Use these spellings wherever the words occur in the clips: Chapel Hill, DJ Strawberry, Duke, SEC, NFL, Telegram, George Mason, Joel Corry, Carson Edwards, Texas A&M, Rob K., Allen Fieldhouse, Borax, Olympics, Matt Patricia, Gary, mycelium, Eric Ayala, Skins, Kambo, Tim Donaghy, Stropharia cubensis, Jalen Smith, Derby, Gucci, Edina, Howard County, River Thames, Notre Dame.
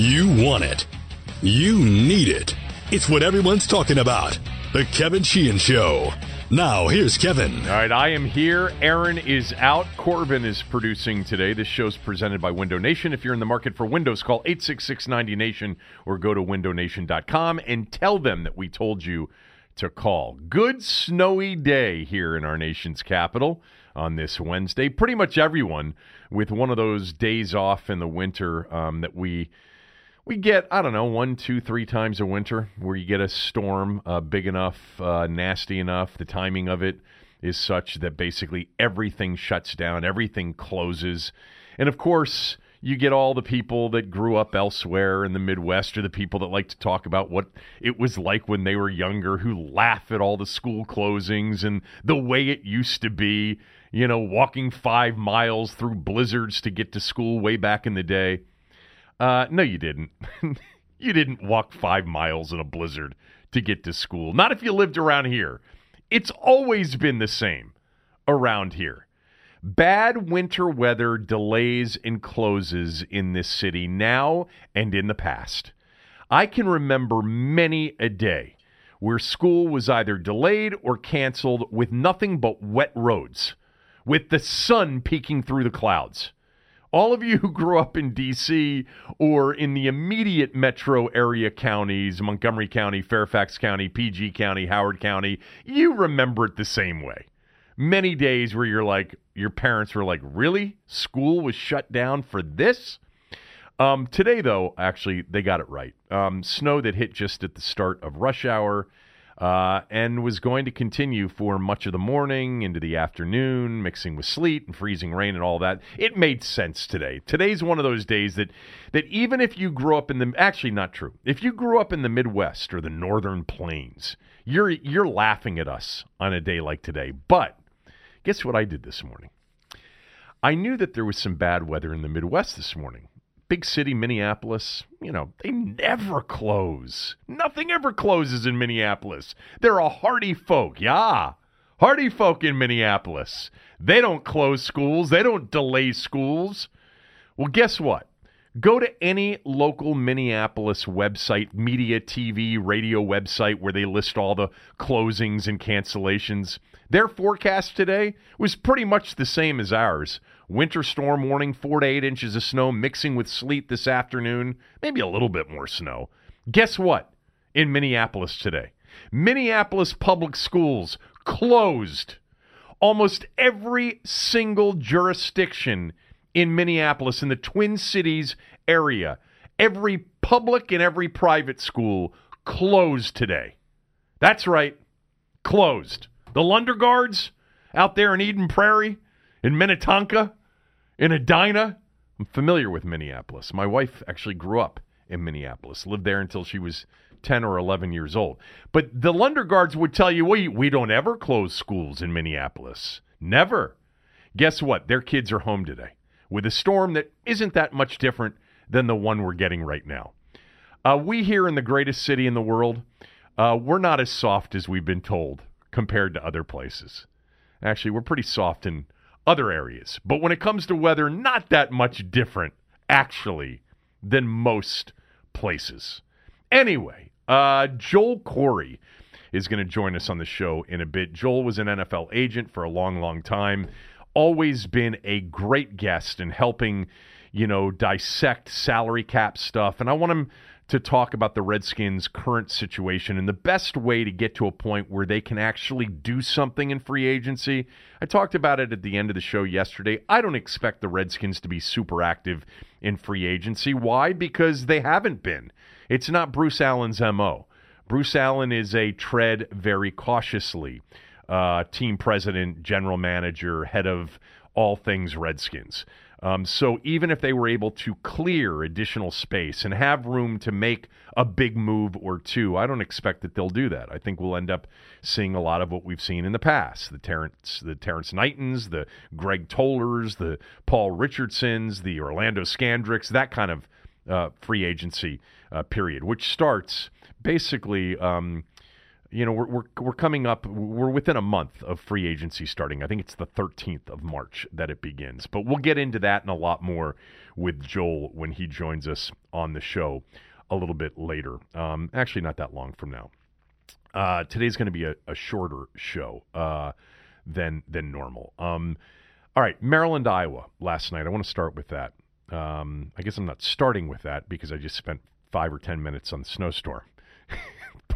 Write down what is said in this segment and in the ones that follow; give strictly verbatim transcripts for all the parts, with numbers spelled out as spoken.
You want it. You need it. It's what everyone's talking about. The Kevin Sheehan Show. Now, here's Kevin. All right, I am here. Aaron is out. Corbin is producing today. This show's presented by Window Nation. If you're in the market for windows, call eight six six, nine zero, N A T I O N or go to window nation dot com and tell them that we told you to call. Good snowy day here in our nation's capital on this Wednesday. Pretty much everyone with one of those days off in the winter um, that we... We get, I don't know, one, two, three times a winter where you get a storm uh, big enough, uh, nasty enough. The timing of it is such that basically everything shuts down, everything closes. And, of course, you get all the people that grew up elsewhere in the Midwest or the people that like to talk about what it was like when they were younger who laugh at all the school closings and the way it used to be, you know, walking five miles through blizzards to get to school way back in the day. Uh, no, you didn't. You didn't walk five miles in a blizzard to get to school. Not if you lived around here. It's always been the same around here. Bad winter weather delays and closes in this city now and in the past. I can remember many a day where school was either delayed or canceled with nothing but wet roads, with the sun peeking through the clouds. All of you who grew up in D C or in the immediate metro area counties, Montgomery County, Fairfax County, P G County, Howard County, you remember it the same way. Many days where you're like, your parents were like, really? School was shut down for this? Um, today, though, actually, they got it right. Um, snow that hit just at the start of rush hour uh, and was going to continue for much of the morning into the afternoon, mixing with sleet and freezing rain and all that. It made sense today. Today's one of those days that, that even if you grew up in the, actually not true. If you grew up in the Midwest or the Northern Plains, you're, you're laughing at us on a day like today. But guess what I did this morning? I knew that there was some bad weather in the Midwest this morning. Big city, Minneapolis, you know, they never close. Nothing ever closes in Minneapolis. They're a hardy folk. Yeah, hardy folk in Minneapolis. They don't close schools. They don't delay schools. Well, guess what? Go to any local Minneapolis website, media, T V, radio website where they list all the closings and cancellations. Their forecast today was pretty much the same as ours. Winter storm warning, four to eight inches of snow, mixing with sleet this afternoon, maybe a little bit more snow. Guess what? In Minneapolis today, Minneapolis public schools closed. Almost every single jurisdiction in Minneapolis, in the Twin Cities area, every public and every private school closed today. That's right, closed. The Lundergaards out there in Eden Prairie, in Minnetonka, in Edina. I'm familiar with Minneapolis. My wife actually grew up in Minneapolis, lived there until she was ten or eleven years old. But the Lundergaards would tell you, we, we don't ever close schools in Minneapolis. Never. Guess what? Their kids are home today with a storm that isn't that much different than the one we're getting right now. Uh, we here in the greatest city in the world, uh, we're not as soft as we've been told compared to other places. Actually, we're pretty soft in other areas. But when it comes to weather, not that much different, actually, than most places. Anyway, uh, Joel Corry is going to join us on the show in a bit. Joel was an N F L agent for a long, long time. Always been a great guest in helping, you know, dissect salary cap stuff. And I want him to talk about the Redskins' current situation and the best way to get to a point where they can actually do something in free agency. I talked about it at the end of the show yesterday. I don't expect the Redskins to be super active in free agency. Why? Because they haven't been. It's not Bruce Allen's M O. Bruce Allen is a tread very cautiously uh, team president, general manager, head of all things Redskins. Um, so even if they were able to clear additional space and have room to make a big move or two, I don't expect that they'll do that. I think we'll end up seeing a lot of what we've seen in the past. The Terrence, the Terrence Knightons, the Greg Tollers, the Paul Richardsons, the Orlando Scandricks, that kind of uh, free agency uh, period, which starts basically um, you know, we're, we're we're coming up, we're within a month of free agency starting. I think it's the thirteenth of March that it begins. But we'll get into that and a lot more with Joel when he joins us on the show a little bit later. Um, actually, not that long from now. Uh, today's going to be a, a shorter show uh, than than normal. Um, all right, Maryland, Iowa last night. I want to start with that. Um, I guess I'm not starting with that because I just spent five or ten minutes on the snowstorm.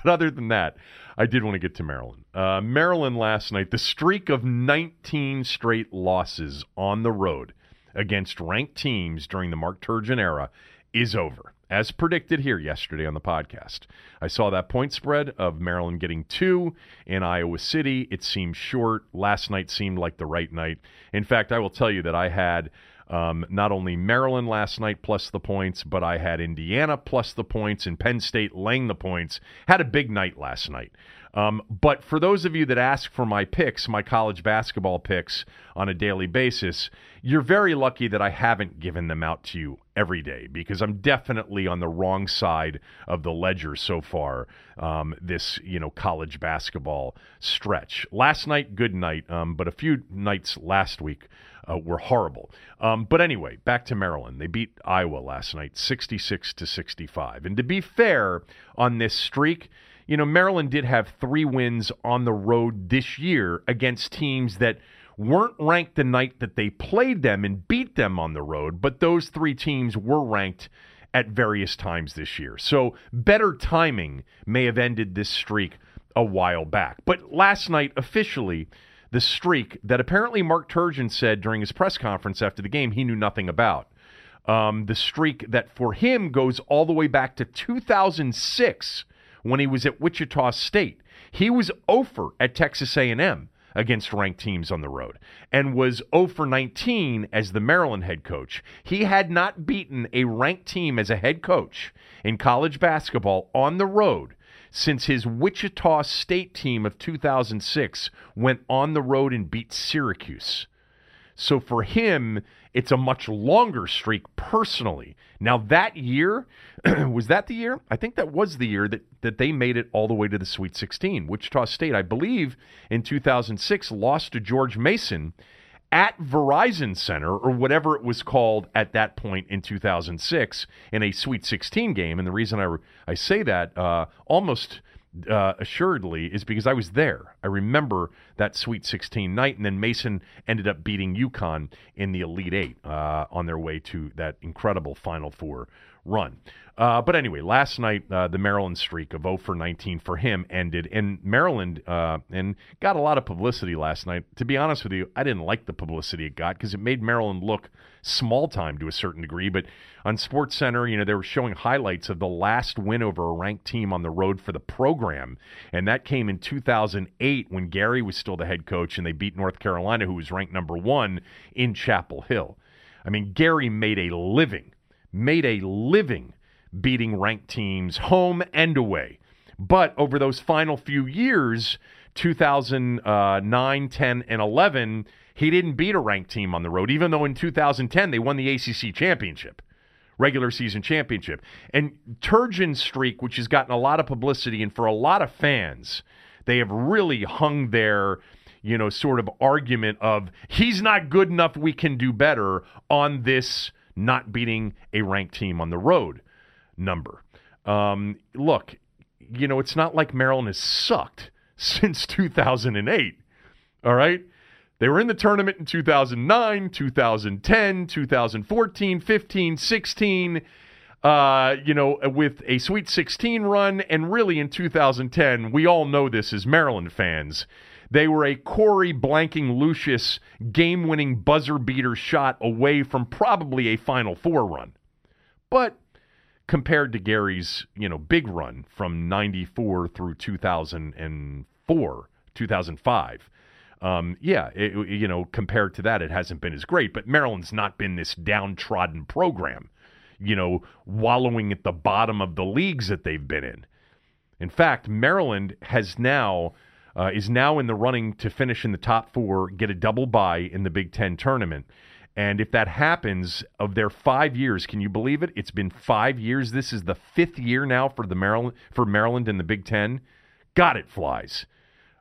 But other than that, I did want to get to Maryland. Uh, Maryland last night, the streak of nineteen straight losses on the road against ranked teams during the Mark Turgeon era is over, as predicted here yesterday on the podcast. I saw that point spread of Maryland getting two in Iowa City. It seemed short. Last night seemed like the right night. In fact, I will tell you that I had Um, not only Maryland last night plus the points, but I had Indiana plus the points and Penn State laying the points. Had a big night last night. Um, but for those of you that ask for my picks, my college basketball picks on a daily basis, you're very lucky that I haven't given them out to you every day because I'm definitely on the wrong side of the ledger so far, um, this, you know, college basketball stretch. Last night, good night, um, but a few nights last week Uh, were horrible. Um, but anyway, back to Maryland. They beat Iowa last night, sixty-six to sixty-five. And to be fair on this streak, you know, Maryland did have three wins on the road this year against teams that weren't ranked the night that they played them and beat them on the road. But those three teams were ranked at various times this year. So better timing may have ended this streak a while back. But last night, officially, the streak that apparently Mark Turgeon said during his press conference after the game he knew nothing about. Um, the streak that for him goes all the way back to two thousand six when he was at Wichita State. He was oh for at Texas A and M against ranked teams on the road and was oh for nineteen as the Maryland head coach. He had not beaten a ranked team as a head coach in college basketball on the road since his Wichita State team of two thousand six went on the road and beat Syracuse. So for him, it's a much longer streak personally. Now that year, was that the year? I think that was the year that, that they made it all the way to the Sweet sixteen. Wichita State, I believe, in two thousand six lost to George Mason at Verizon Center, or whatever it was called at that point in two thousand six, in a Sweet sixteen game. And the reason I, re- I say that uh, almost uh, assuredly is because I was there. I remember that Sweet sixteen night, and then Mason ended up beating UConn in the Elite Eight uh, on their way to that incredible Final Four run. Uh, but anyway, last night, uh, the Maryland streak of oh for nineteen for him ended, and Maryland uh, and got a lot of publicity last night. To be honest with you, I didn't like the publicity it got because it made Maryland look small time to a certain degree. But on SportsCenter, you know, they were showing highlights of the last win over a ranked team on the road for the program, and that came in two thousand eight when Gary was still the head coach, and they beat North Carolina, who was ranked number one, in Chapel Hill. I mean, Gary made a living, made a living beating ranked teams home and away. But over those final few years, two thousand nine, ten, and eleven, he didn't beat a ranked team on the road, even though in two thousand ten they won the A C C championship, regular season championship. And Turgeon's streak, which has gotten a lot of publicity, and for a lot of fans, they have really hung their, you know, sort of argument of he's not good enough, we can do better on this not beating a ranked team on the road number. Um, look, you know, it's not like Maryland has sucked since two thousand eight, all right? They were in the tournament in two thousand nine, two thousand ten, two thousand fourteen, fifteen, sixteen, uh, you know, with a Sweet sixteen run, and really in two thousand ten, we all know this as Maryland fans, they were a Corey blanking Lucius game-winning buzzer-beater shot away from probably a Final Four run. But compared to Gary's, you know, big run from ninety-four through two thousand four, two thousand five, um, yeah, it, you know, compared to that, it hasn't been as great. But Maryland's not been this downtrodden program, you know, wallowing at the bottom of the leagues that they've been in. In fact, Maryland has now... Uh, is now in the running to finish in the top four, get a double bye in the Big Ten tournament. And if that happens, of their five years, can you believe it? It's been five years. This is the fifth year now for the Maryland for Maryland in the Big Ten. God, it flies.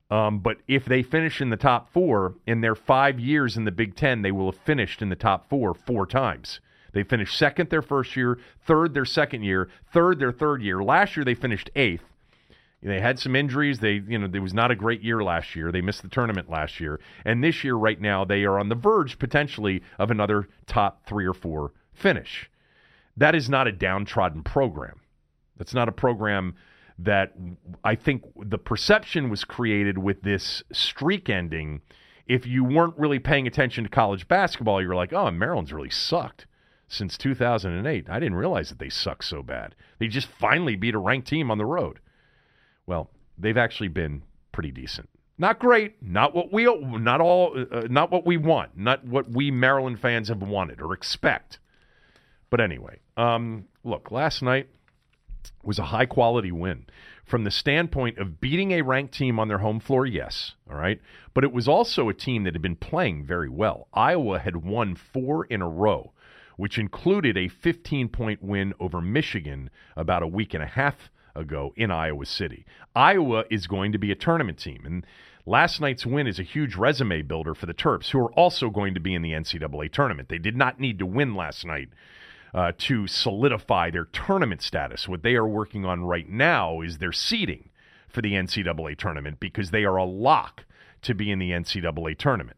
Um, but if they finish in the top four, in their five years in the Big Ten, they will have finished in the top four four times. They finished second their first year, third their second year, third their third year. Last year they finished eighth. They had some injuries. They, you know, it was not a great year last year. They missed the tournament last year. And this year right now they are on the verge potentially of another top three or four finish. That is not a downtrodden program. That's not a program that I think the perception was created with this streak ending. If you weren't really paying attention to college basketball, you were like, oh, Maryland's really sucked since two thousand eight. I didn't realize that they suck so bad. They just finally beat a ranked team on the road. Well, they've actually been pretty decent. Not great, not what we not all uh, not what we want, not what we Maryland fans have wanted or expect. But anyway, um, look, last night was a high-quality win from the standpoint of beating a ranked team on their home floor, yes, all right? But it was also a team that had been playing very well. Iowa had won four in a row, which included a fifteen-point win over Michigan about a week and a half ago in Iowa City. Iowa is going to be a tournament team, and last night's win is a huge resume builder for the Terps, who are also going to be in the N C double A tournament. They did not need to win last night uh, to solidify their tournament status. What they are working on right now is their seeding for the N C double A tournament, because they are a lock to be in the N C double A tournament.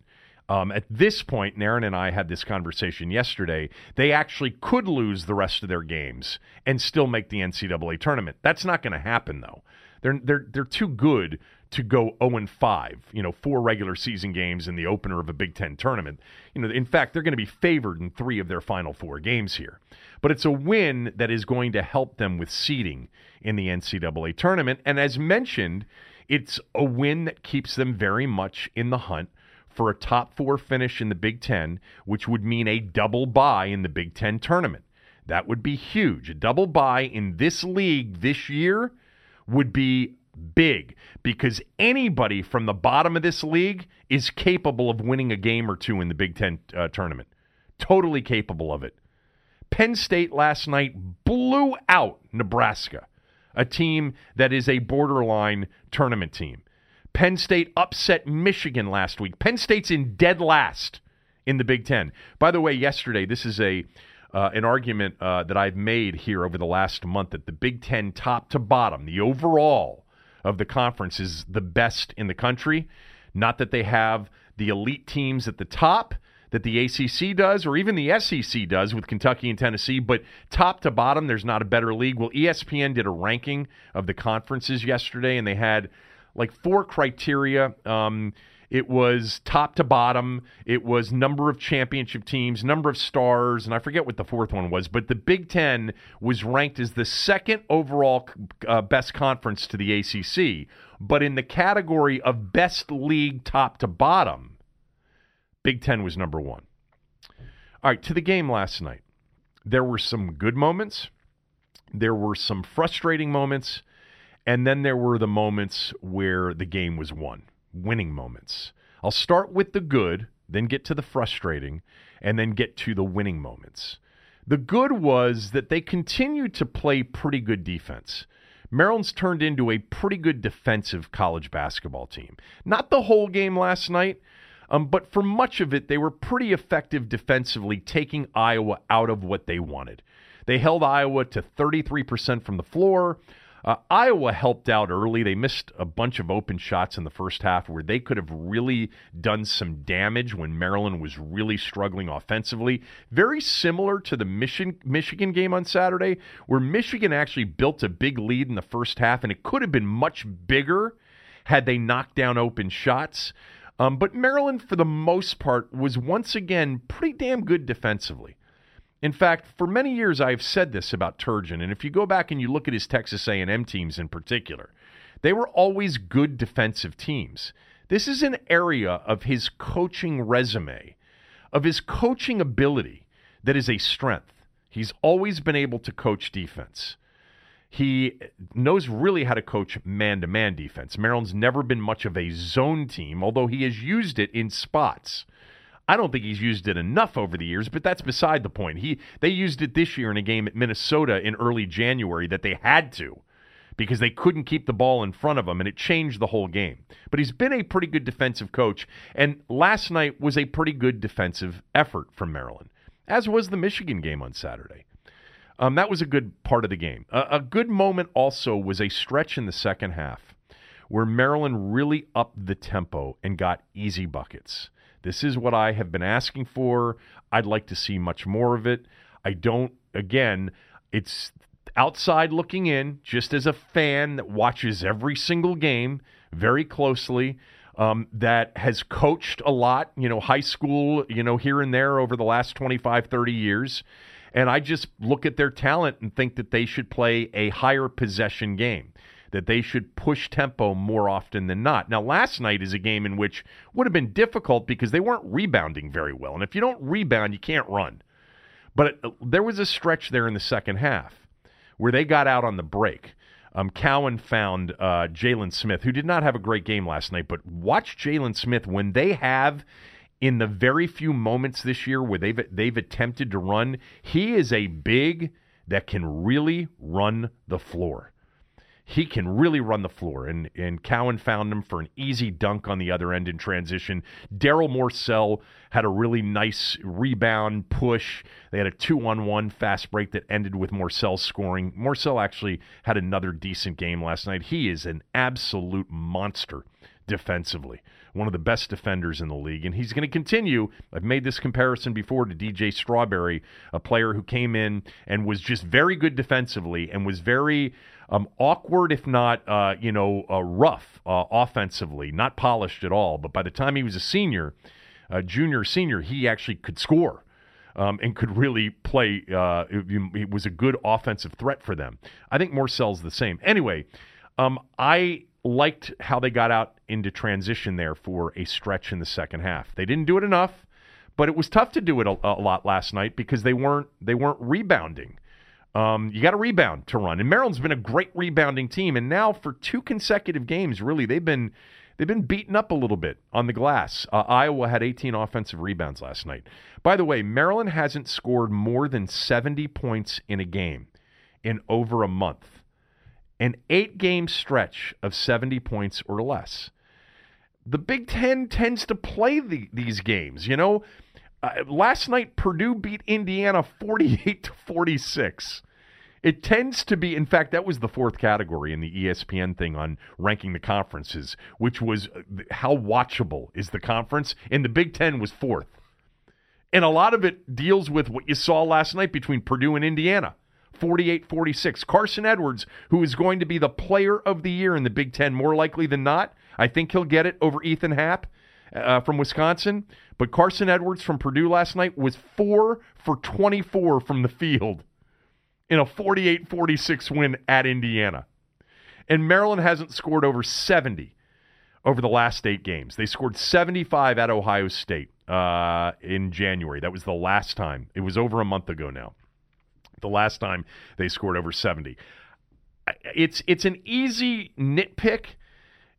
Um, at this point, Aaron and I had this conversation yesterday, they actually could lose the rest of their games and still make the N C double A tournament. That's not going to happen, though. They're, they're, they're too good to go oh and five, you know, four regular season games in the opener of a Big Ten tournament. You know, in fact, they're going to be favored in three of their final four games here. But it's a win that is going to help them with seeding in the N C double A tournament. And as mentioned, it's a win that keeps them very much in the hunt for a top four finish in the Big Ten, which would mean a double bye in the Big Ten tournament. That would be huge. A double bye in this league this year would be big, because anybody from the bottom of this league is capable of winning a game or two in the Big Ten uh, tournament. Totally capable of it. Penn State last night blew out Nebraska, a team that is a borderline tournament team. Penn State upset Michigan last week. Penn State's in dead last in the Big Ten. By the way, yesterday, this is a uh, an argument uh, that I've made here over the last month, that the Big Ten top to bottom, the overall of the conference, is the best in the country. Not that they have the elite teams at the top that the A C C does, or even the S E C does with Kentucky and Tennessee, but top to bottom, there's not a better league. Well, E S P N did a ranking of the conferences yesterday, and they had like four criteria. Um, it was top to bottom. It was number of championship teams, number of stars, and I forget what the fourth one was, but the Big Ten was ranked as the second overall uh, best conference to the A C C. But in the category of best league top to bottom, Big Ten was number one. All right, to the game last night. There were some good moments. There were some frustrating moments. And then there were the moments where the game was won, winning moments. I'll start with the good, then get to the frustrating, and then get to the winning moments. The good was that they continued to play pretty good defense. Maryland's turned into a pretty good defensive college basketball team. Not the whole game last night, um, but for much of it, they were pretty effective defensively, taking Iowa out of what they wanted. They held Iowa to thirty-three percent from the floor. Uh, Iowa helped out early. They missed a bunch of open shots in the first half where they could have really done some damage when Maryland was really struggling offensively. Very similar to the Michigan, Michigan game on Saturday, where Michigan actually built a big lead in the first half, and it could have been much bigger had they knocked down open shots. Um, but Maryland, for the most part, was once again pretty damn good defensively. In fact, for many years I've said this about Turgeon, and if you go back and you look at his Texas A and M teams in particular, they were always good defensive teams. This is an area of his coaching resume, of his coaching ability, that is a strength. He's always been able to coach defense. He knows really how to coach man-to-man defense. Maryland's never been much of a zone team, although he has used it in spots. I don't think he's used it enough over the years, but that's beside the point. He They used it this year in a game at Minnesota in early January that they had to, because they couldn't keep the ball in front of him, and it changed the whole game. But he's been a pretty good defensive coach, and last night was a pretty good defensive effort from Maryland, as was the Michigan game on Saturday. Um, that was a good part of the game. A, a good moment also was a stretch in the second half where Maryland really upped the tempo and got easy buckets. This is what I have been asking for. I'd like to see much more of it. I don't, again, it's outside looking in, just as a fan that watches every single game very closely, um, that has coached a lot, you know, high school, you know, here and there over the last twenty-five, thirty years. And I just look at their talent and think that they should play a higher possession game, that they should push tempo more often than not. Now, last night is a game in which would have been difficult because they weren't rebounding very well. And if you don't rebound, you can't run. But it, there was a stretch there in the second half where they got out on the break. Um, Cowan found uh, Jalen Smith, who did not have a great game last night, but watch Jalen Smith when they have... In the very few moments this year where they've they've attempted to run, he is a big that can really run the floor. He can really run the floor. And and Cowan found him for an easy dunk on the other end in transition. Daryl Morcel had a really nice rebound push. They had a two-on-one fast break that ended with Morcel scoring. Morcel actually had another decent game last night. He is an absolute monster defensively. One of the best defenders in the league, and he's going to continue. I've made this comparison before to D J Strawberry, a player who came in and was just very good defensively and was very um, awkward, if not, uh, you know, uh, rough uh, offensively, not polished at all. But by the time he was a senior, uh, junior, senior, he actually could score um, and could really play. Uh, it, it was a good offensive threat for them. I think Morcel's the same. Anyway, um, I... liked how they got out into transition there for a stretch in the second half. They didn't do it enough, but it was tough to do it a, a lot last night because they weren't they weren't rebounding. Um, you got to rebound to run, and Maryland's been a great rebounding team. And now for two consecutive games, really, they've been they've been beaten up a little bit on the glass. Uh, Iowa had eighteen offensive rebounds last night. By the way, Maryland hasn't scored more than seventy points in a game in over a month. An eight-game stretch of seventy points or less. The Big Ten tends to play the, these games. You know, uh, last night Purdue beat Indiana forty-eight to forty-six. It tends to be, in fact, that was the fourth category in the E S P N thing on ranking the conferences, which was how watchable is the conference, and the Big Ten was fourth. And a lot of it deals with what you saw last night between Purdue and Indiana. forty-eight forty-six. Carson Edwards, who is going to be the player of the year in the Big Ten, more likely than not. I think he'll get it over Ethan Happ uh, from Wisconsin. But Carson Edwards from Purdue last night was four for twenty-four from the field in a forty-eight forty-six win at Indiana. And Maryland hasn't scored over seventy over the last eight games. They scored seventy-five at Ohio State uh, in January. That was the last time. It was over a month ago now. The last time they scored over seventy. It's it's an easy nitpick,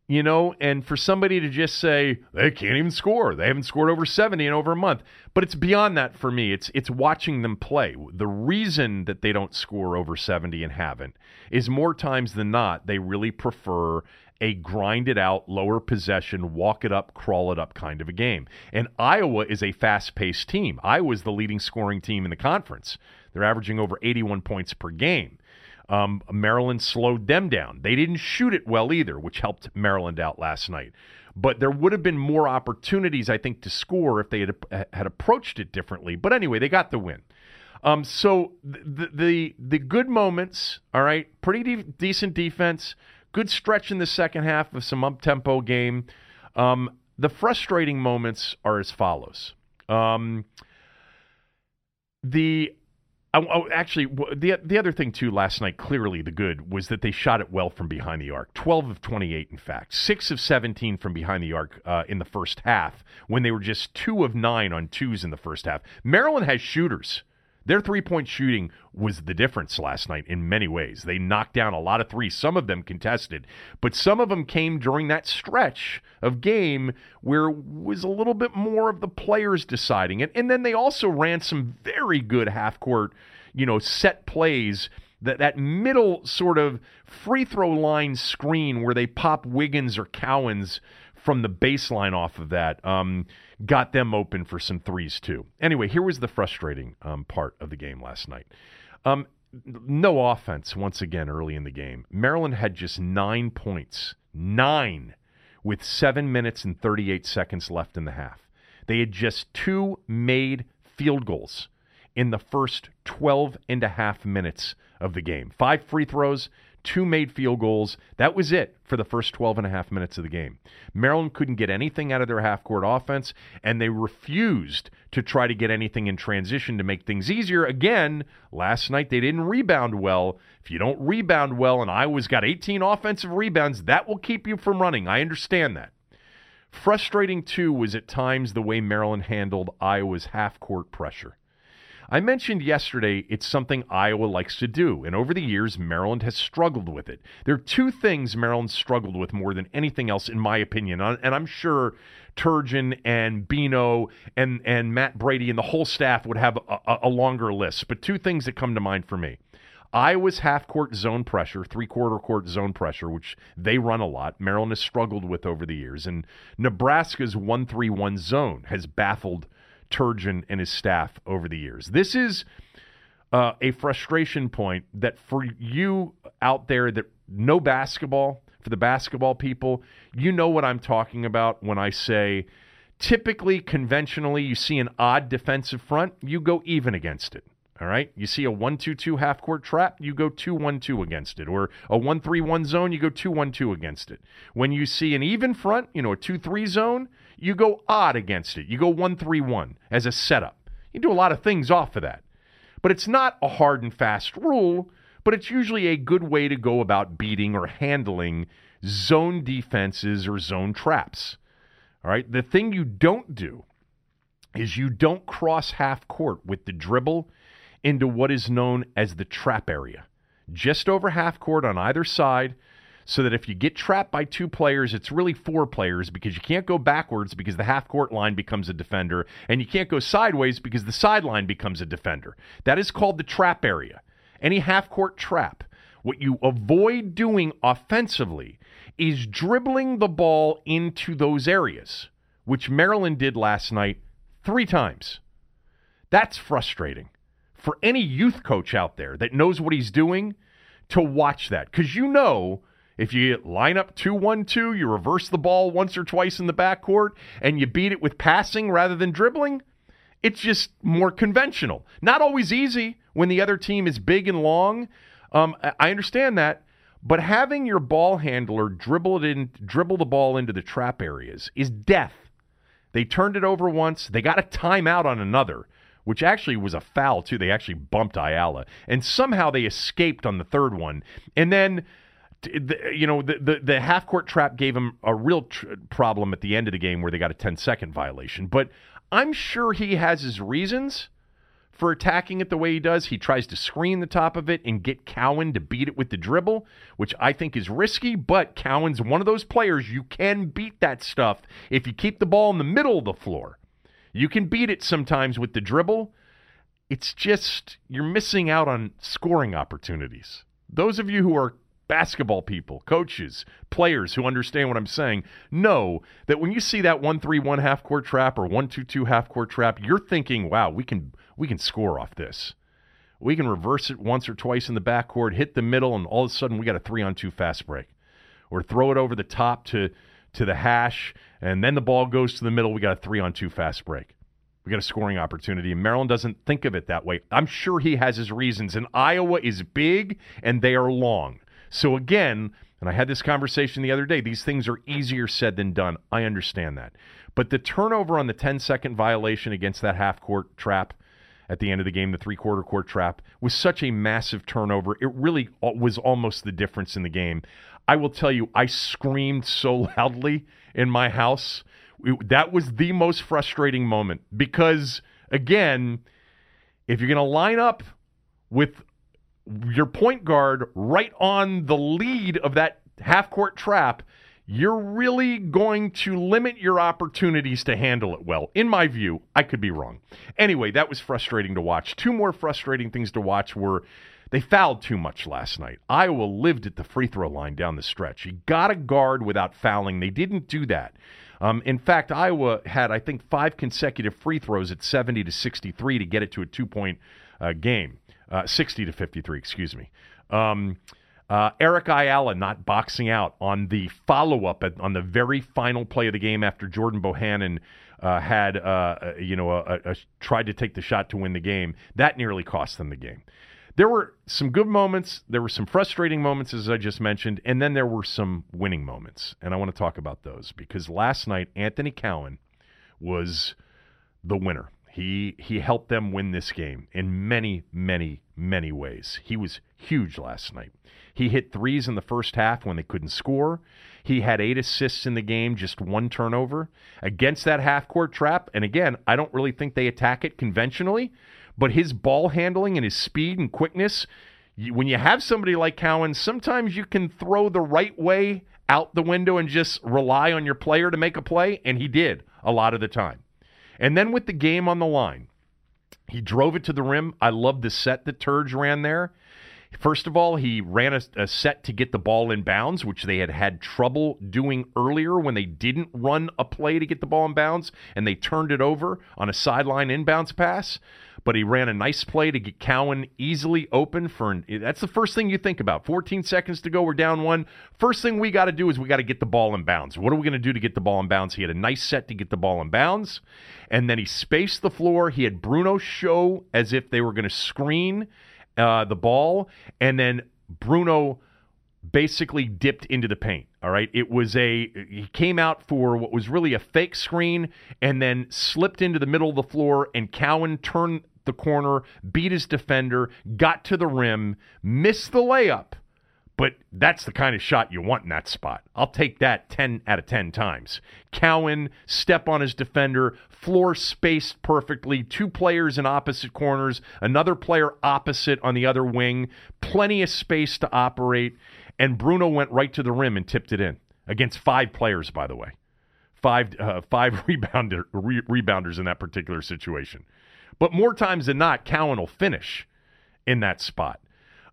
you know, and for somebody to just say, they can't even score. They haven't scored over seventy in over a month. But it's beyond that for me. It's it's watching them play. The reason that they don't score over seventy and haven't is more times than not, they really prefer a grind-it-out, lower possession, walk-it-up, crawl-it-up kind of a game. And Iowa is a fast-paced team. Iowa's the leading scoring team in the conference. They're averaging over eighty-one points per game. Um, Maryland slowed them down. They didn't shoot it well either, which helped Maryland out last night. But there would have been more opportunities, I think, to score if they had, had approached it differently. But anyway, they got the win. Um, so the, the the good moments, all right, pretty de- decent defense, good stretch in the second half of some up-tempo game. Um, the frustrating moments are as follows. Um, the... Actually, the the other thing, too, last night, clearly the good, was that they shot it well from behind the arc. twelve of twenty-eight, in fact. six of seventeen from behind the arc uh, in the first half when they were just two of nine on twos in the first half. Maryland has shooters. Their three-point shooting was the difference last night in many ways. They knocked down a lot of threes, some of them contested, but some of them came during that stretch of game where it was a little bit more of the players deciding it. And then they also ran some very good half-court, you know, set plays that that middle sort of free throw line screen where they pop Wiggins or Cowens from the baseline off of that, um, got them open for some threes too. Anyway, here was the frustrating um, part of the game last night. Um, no offense once again early in the game. Maryland had just nine points, nine, with seven minutes and thirty-eight seconds left in the half. They had just two made field goals in the first twelve and a half minutes of the game. Five free throws, two made field goals. That was it for the first twelve and a half minutes of the game. Maryland couldn't get anything out of their half-court offense, and they refused to try to get anything in transition to make things easier. Again, last night they didn't rebound well. If you don't rebound well, and Iowa's got eighteen offensive rebounds, that will keep you from running. I understand that. Frustrating, too, was at times the way Maryland handled Iowa's half-court pressure. I mentioned yesterday it's something Iowa likes to do, and over the years, Maryland has struggled with it. There are two things Maryland struggled with more than anything else, in my opinion, and I'm sure Turgeon and Bino and, and Matt Brady and the whole staff would have a, a longer list, but two things that come to mind for me. Iowa's half-court zone pressure, three-quarter court zone pressure, which they run a lot, Maryland has struggled with over the years, and Nebraska's one three one zone has baffled Turgeon and his staff over the years. This is uh, a frustration point that for you out there that know basketball, for the basketball people, you know what I'm talking about when I say typically, conventionally, you see an odd defensive front, you go even against it. All right? You see a one two two half-court trap, you go two one two against it. Or a one three one zone, you go two one two against it. When you see an even front, you know, a two three zone, you go odd against it. You go one three one as a setup. You do a lot of things off of that. But it's not a hard and fast rule, but it's usually a good way to go about beating or handling zone defenses or zone traps. All right? The thing you don't do is you don't cross half-court with the dribble into what is known as the trap area, just over half court on either side, so that if you get trapped by two players, it's really four players because you can't go backwards because the half court line becomes a defender, and you can't go sideways because the sideline becomes a defender. That is called the trap area. Any half court trap. What you avoid doing offensively is dribbling the ball into those areas, which Maryland did last night three times. That's frustrating for any youth coach out there that knows what he's doing to watch that. Because you know, if you line up two one two, you reverse the ball once or twice in the backcourt, and you beat it with passing rather than dribbling, it's just more conventional. Not always easy when the other team is big and long. Um, I understand that. But having your ball handler dribble, it in, dribble the ball into the trap areas is death. They turned it over once. They got a timeout on another, which actually was a foul, too. They actually bumped Ayala. And somehow they escaped on the third one. And then, you know, the the, the half-court trap gave him a real tr- problem at the end of the game where they got a ten-second violation. But I'm sure he has his reasons for attacking it the way he does. He tries to screen the top of it and get Cowan to beat it with the dribble, which I think is risky, but Cowan's one of those players. You can beat that stuff if you keep the ball in the middle of the floor. You can beat it sometimes with the dribble. It's just you're missing out on scoring opportunities. Those of you who are basketball people, coaches, players who understand what I'm saying, know that when you see that one three one half-court trap or one two two half-court trap, you're thinking, wow, we can we can score off this. We can reverse it once or twice in the backcourt, hit the middle, and all of a sudden we got a three on two fast break. Or throw it over the top to to the hash, and then the ball goes to the middle. We got a three on two fast break. We got a scoring opportunity, and Maryland doesn't think of it that way. I'm sure he has his reasons, and Iowa is big, and they are long. So again, and I had this conversation the other day, these things are easier said than done. I understand that. But the turnover on the ten-second violation against that half-court trap at the end of the game, the three-quarter court trap, was such a massive turnover. It really was almost the difference in the game. I will tell you, I screamed so loudly in my house. It, that was the most frustrating moment because, again, if you're going to line up with your point guard right on the lead of that half-court trap, you're really going to limit your opportunities to handle it well. In my view, I could be wrong. Anyway, that was frustrating to watch. Two more frustrating things to watch were They fouled too much last night. Iowa lived at the free throw line down the stretch. You got to guard without fouling. They didn't do that. Um, in fact, Iowa had, I think, five consecutive free throws at seventy to sixty-three to get it to a two-point uh, game. Uh, sixty to fifty-three, excuse me. Um, uh, Eric Ayala not boxing out on the follow-up at, on the very final play of the game after Jordan Bohannon uh, had, uh, you know, a, a, a, tried to take the shot to win the game. That nearly cost them the game. There were some good moments. There were some frustrating moments, as I just mentioned, and then there were some winning moments, and I want to talk about those because last night Anthony Cowan was the winner. He he helped them win this game in many, many, many ways. He was huge last night. He hit threes in the first half when they couldn't score. He had eight assists in the game, just one turnover against that half-court trap. And again, I don't really think they attack it conventionally, but his ball handling and his speed and quickness, you, when you have somebody like Cowan, sometimes you can throw the right way out the window and just rely on your player to make a play, and he did a lot of the time. And then with the game on the line, he drove it to the rim. I love the set that Turge ran there. First of all, he ran a, a set to get the ball in bounds, which they had had trouble doing earlier when they didn't run a play to get the ball in bounds, and they turned it over on a sideline inbounds pass. But he ran a nice play to get Cowan easily open. for an, That's the first thing you think about. fourteen seconds to go. We're down one. First thing we got to do is we got to get the ball in bounds. What are we going to do to get the ball in bounds? He had a nice set to get the ball in bounds. And then he spaced the floor. He had Bruno show as if they were going to screen uh, the ball. And then Bruno basically dipped into the paint. All right. It was a, he came out for what was really a fake screen and then slipped into the middle of the floor, and Cowan turned the corner, beat his defender, got to the rim, missed the layup. But that's the kind of shot you want in that spot. I'll take that ten out of ten times. Cowan, step on his defender, floor spaced perfectly, two players in opposite corners, another player opposite on the other wing, plenty of space to operate, and Bruno went right to the rim and tipped it in against five players, by the way. Five uh, five rebounder, re- rebounders in that particular situation. But more times than not, Cowan will finish in that spot.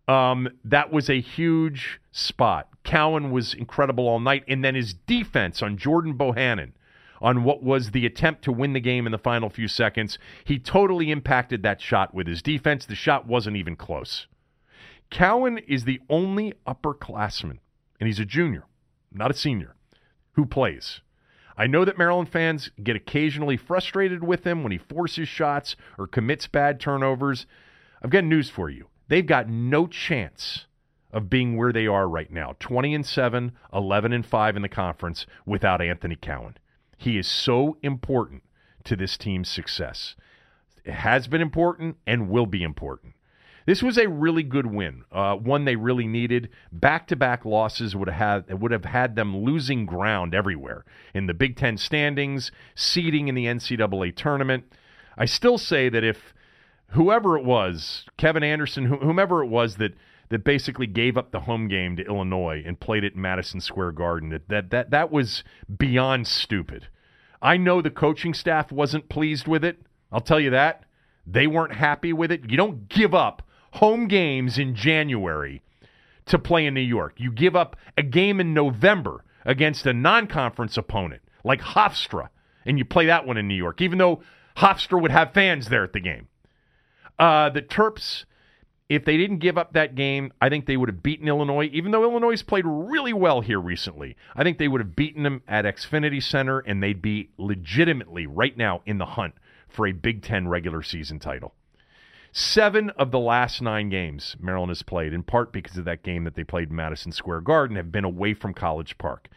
Um, that was a huge spot. Cowan was incredible all night. And then his defense on Jordan Bohannon on what was the attempt to win the game in the final few seconds, he totally impacted that shot with his defense. The shot wasn't even close. Cowan is the only upperclassman, and he's a junior, not a senior, who plays. I know that Maryland fans get occasionally frustrated with him when he forces shots or commits bad turnovers. I've got news for you. They've got no chance of being where they are right now, twenty and seven, eleven and five in the conference without Anthony Cowan. He is so important to this team's success. It has been important and will be important. This was a really good win, uh, one they really needed. Back-to-back losses would have would have had them losing ground everywhere in the Big Ten standings, seeding in the N C double A tournament. I still say that if whoever it was, Kevin Anderson, whomever it was that that basically gave up the home game to Illinois and played it in Madison Square Garden, that that that, that was beyond stupid. I know the coaching staff wasn't pleased with it. I'll tell you that. They weren't happy with it. You don't give up home games in January to play in New York. You give up a game in November against a non-conference opponent like Hofstra, and you play that one in New York, even though Hofstra would have fans there at the game. Uh, the Terps, if they didn't give up that game, I think they would have beaten Illinois, even though Illinois has played really well here recently. I think they would have beaten them at Xfinity Center, and they'd be legitimately right now in the hunt for a Big Ten regular season title. Seven of the last nine games Maryland has played, in part because of that game that they played in Madison Square Garden, have been away from College Park.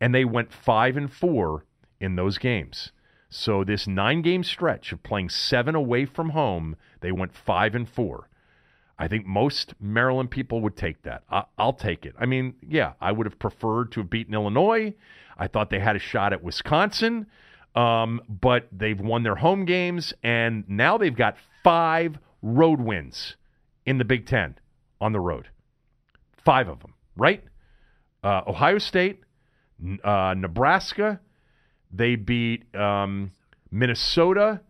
And they went five and four in those games. So this nine-game stretch of playing seven away from home, they went five and four. I think most Maryland people would take that. I- I'll take it. I mean, yeah, I would have preferred to have beaten Illinois. I thought they had a shot at Wisconsin. Um, but they've won their home games, and now they've got five road wins in the Big Ten on the road. Five of them, right? Uh, Ohio State, uh, Nebraska, they beat um, Minnesota,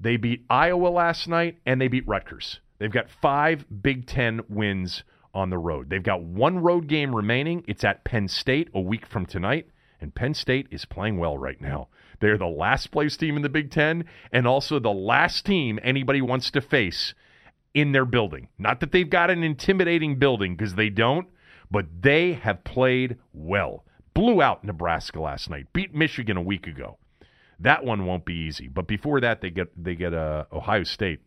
they beat Iowa last night, and they beat Rutgers. They've got five Big Ten wins on the road. They've got one road game remaining. It's at Penn State a week from tonight, and Penn State is playing well right now. They're the last place team in the Big Ten and also the last team anybody wants to face in their building. Not that they've got an intimidating building, because they don't, but they have played well. Blew out Nebraska last night. Beat Michigan a week ago. That one won't be easy. But before that, they get they get uh, Ohio State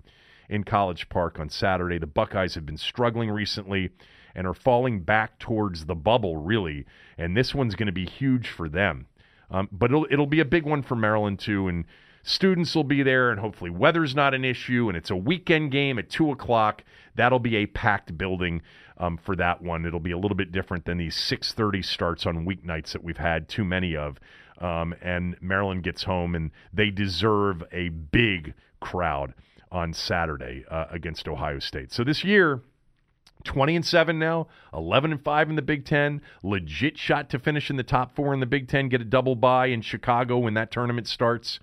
in College Park on Saturday. The Buckeyes have been struggling recently and are falling back towards the bubble, really. And this one's going to be huge for them. Um, but it'll, it'll be a big one for Maryland, too. And students will be there, and hopefully weather's not an issue. And it's a weekend game at two o'clock. That'll be a packed building um, for that one. It'll be a little bit different than these six thirty starts on weeknights that we've had too many of. Um, and Maryland gets home, and they deserve a big crowd on Saturday uh, against Ohio State. So this year, twenty and seven now, eleven and five in the Big Ten, legit shot to finish in the top four in the Big Ten, get a double bye in Chicago when that tournament starts.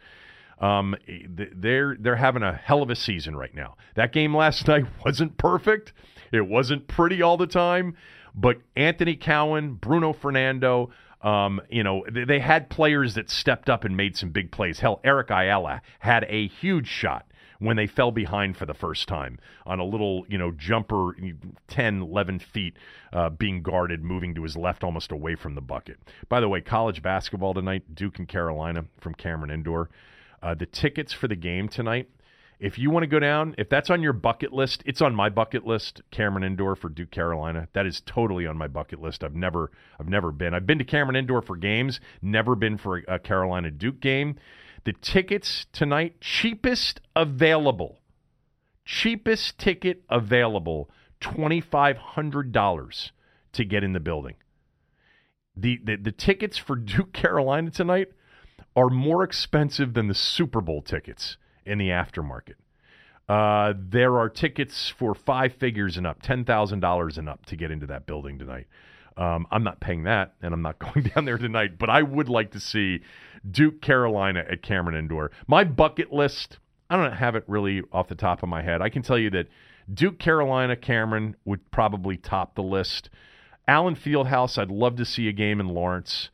Um, they're they're having a hell of a season right now. That game last night wasn't perfect. It wasn't pretty all the time, but Anthony Cowan, Bruno Fernando, Um, you know, they had players that stepped up and made some big plays. Hell, Eric Ayala had a huge shot when they fell behind for the first time on a little, you know, jumper ten, eleven feet uh, being guarded, moving to his left almost away from the bucket. By the way, college basketball tonight, Duke and Carolina from Cameron Indoor. Uh, the tickets for the game tonight, if you want to go down, if that's on your bucket list, it's on my bucket list, Cameron Indoor for Duke Carolina. That is totally on my bucket list. I've never I've never been. I've been to Cameron Indoor for games, never been for a Carolina Duke game. The tickets tonight, cheapest available. Cheapest ticket available, twenty-five hundred dollars to get in the building. The, the the tickets for Duke Carolina tonight are more expensive than the Super Bowl tickets in the aftermarket. Uh, there are tickets for five figures and up, ten thousand dollars and up to get into that building tonight. Um, I'm not paying that, and I'm not going down there tonight, but I would like to see Duke Carolina at Cameron Indoor. My bucket list, I don't have it really off the top of my head. I can tell you that Duke Carolina Cameron would probably top the list. Allen Fieldhouse, I'd love to see a game in Lawrence.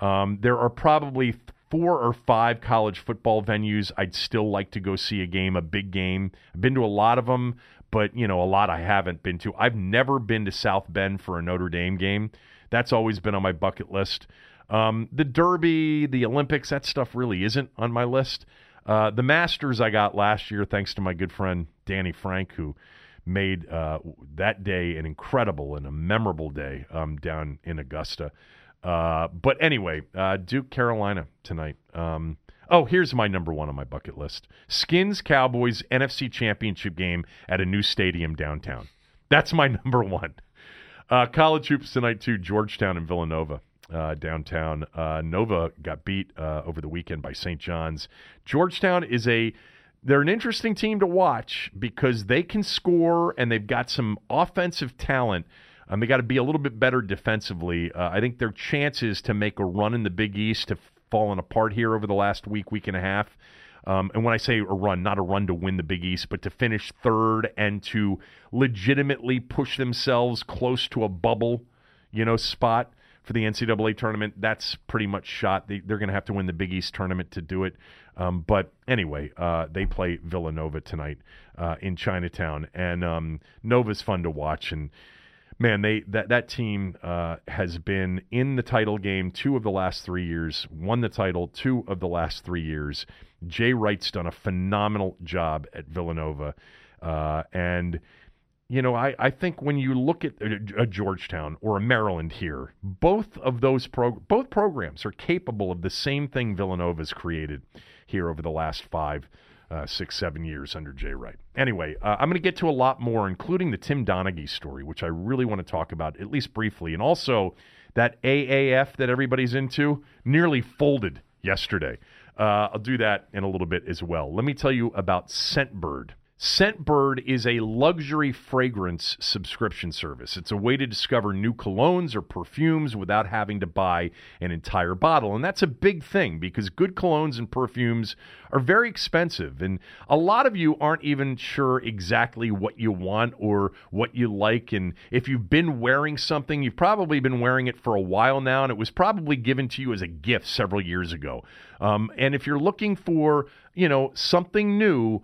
Um, there are probably th- four or five college football venues I'd still like to go see a game, a big game. I've been to a lot of them, but, you know, a lot I haven't been to. I've never been to South Bend for a Notre Dame game. That's always been on my bucket list. Um, the Derby, the Olympics, that stuff really isn't on my list. Uh, the Masters I got last year, thanks to my good friend Danny Frank, who made uh, that day an incredible and a memorable day um, down in Augusta. Uh, but anyway, uh, Duke Carolina tonight. Um, oh, here's my number one on my bucket list. Skins Cowboys N F C Championship game at a new stadium downtown. That's my number one. Uh, college hoops tonight too, Georgetown and Villanova uh, downtown. Uh, Nova got beat uh, over the weekend by Saint John's. Georgetown is a, they're an interesting team to watch because they can score and they've got some offensive talent. Um, they got to be a little bit better defensively. Uh, I think their chances to make a run in the Big East have fallen apart here over the last week, week and a half. Um, and when I say a run, not a run to win the Big East, but to finish third and to legitimately push themselves close to a bubble, you know, spot for the N C double A tournament, that's pretty much shot. They, they're going to have to win the Big East tournament to do it. Um, but anyway, uh, they play Villanova tonight uh, in Chinatown. And um, Nova's fun to watch. And man, they that, that team uh, has been in the title game two of the last three years, won the title two of the last three years. Jay Wright's done a phenomenal job at Villanova. Uh, and, you know, I, I think when you look at a, a Georgetown or a Maryland here, both of those pro, both programs are capable of the same thing Villanova's created here over the last five Uh, six, seven years under Jay Wright. Anyway, uh, I'm going to get to a lot more, including the Tim Donaghy story, which I really want to talk about, at least briefly. And also that A A F that everybody's into nearly folded yesterday. Uh, I'll do that in a little bit as well. Let me tell you about Scentbird. Scentbird is a luxury fragrance subscription service. It's a way to discover new colognes or perfumes without having to buy an entire bottle. And that's a big thing because good colognes and perfumes are very expensive. And a lot of you aren't even sure exactly what you want or what you like. And if you've been wearing something, you've probably been wearing it for a while now, and it was probably given to you as a gift several years ago. Um, and if you're looking for, you know, something new,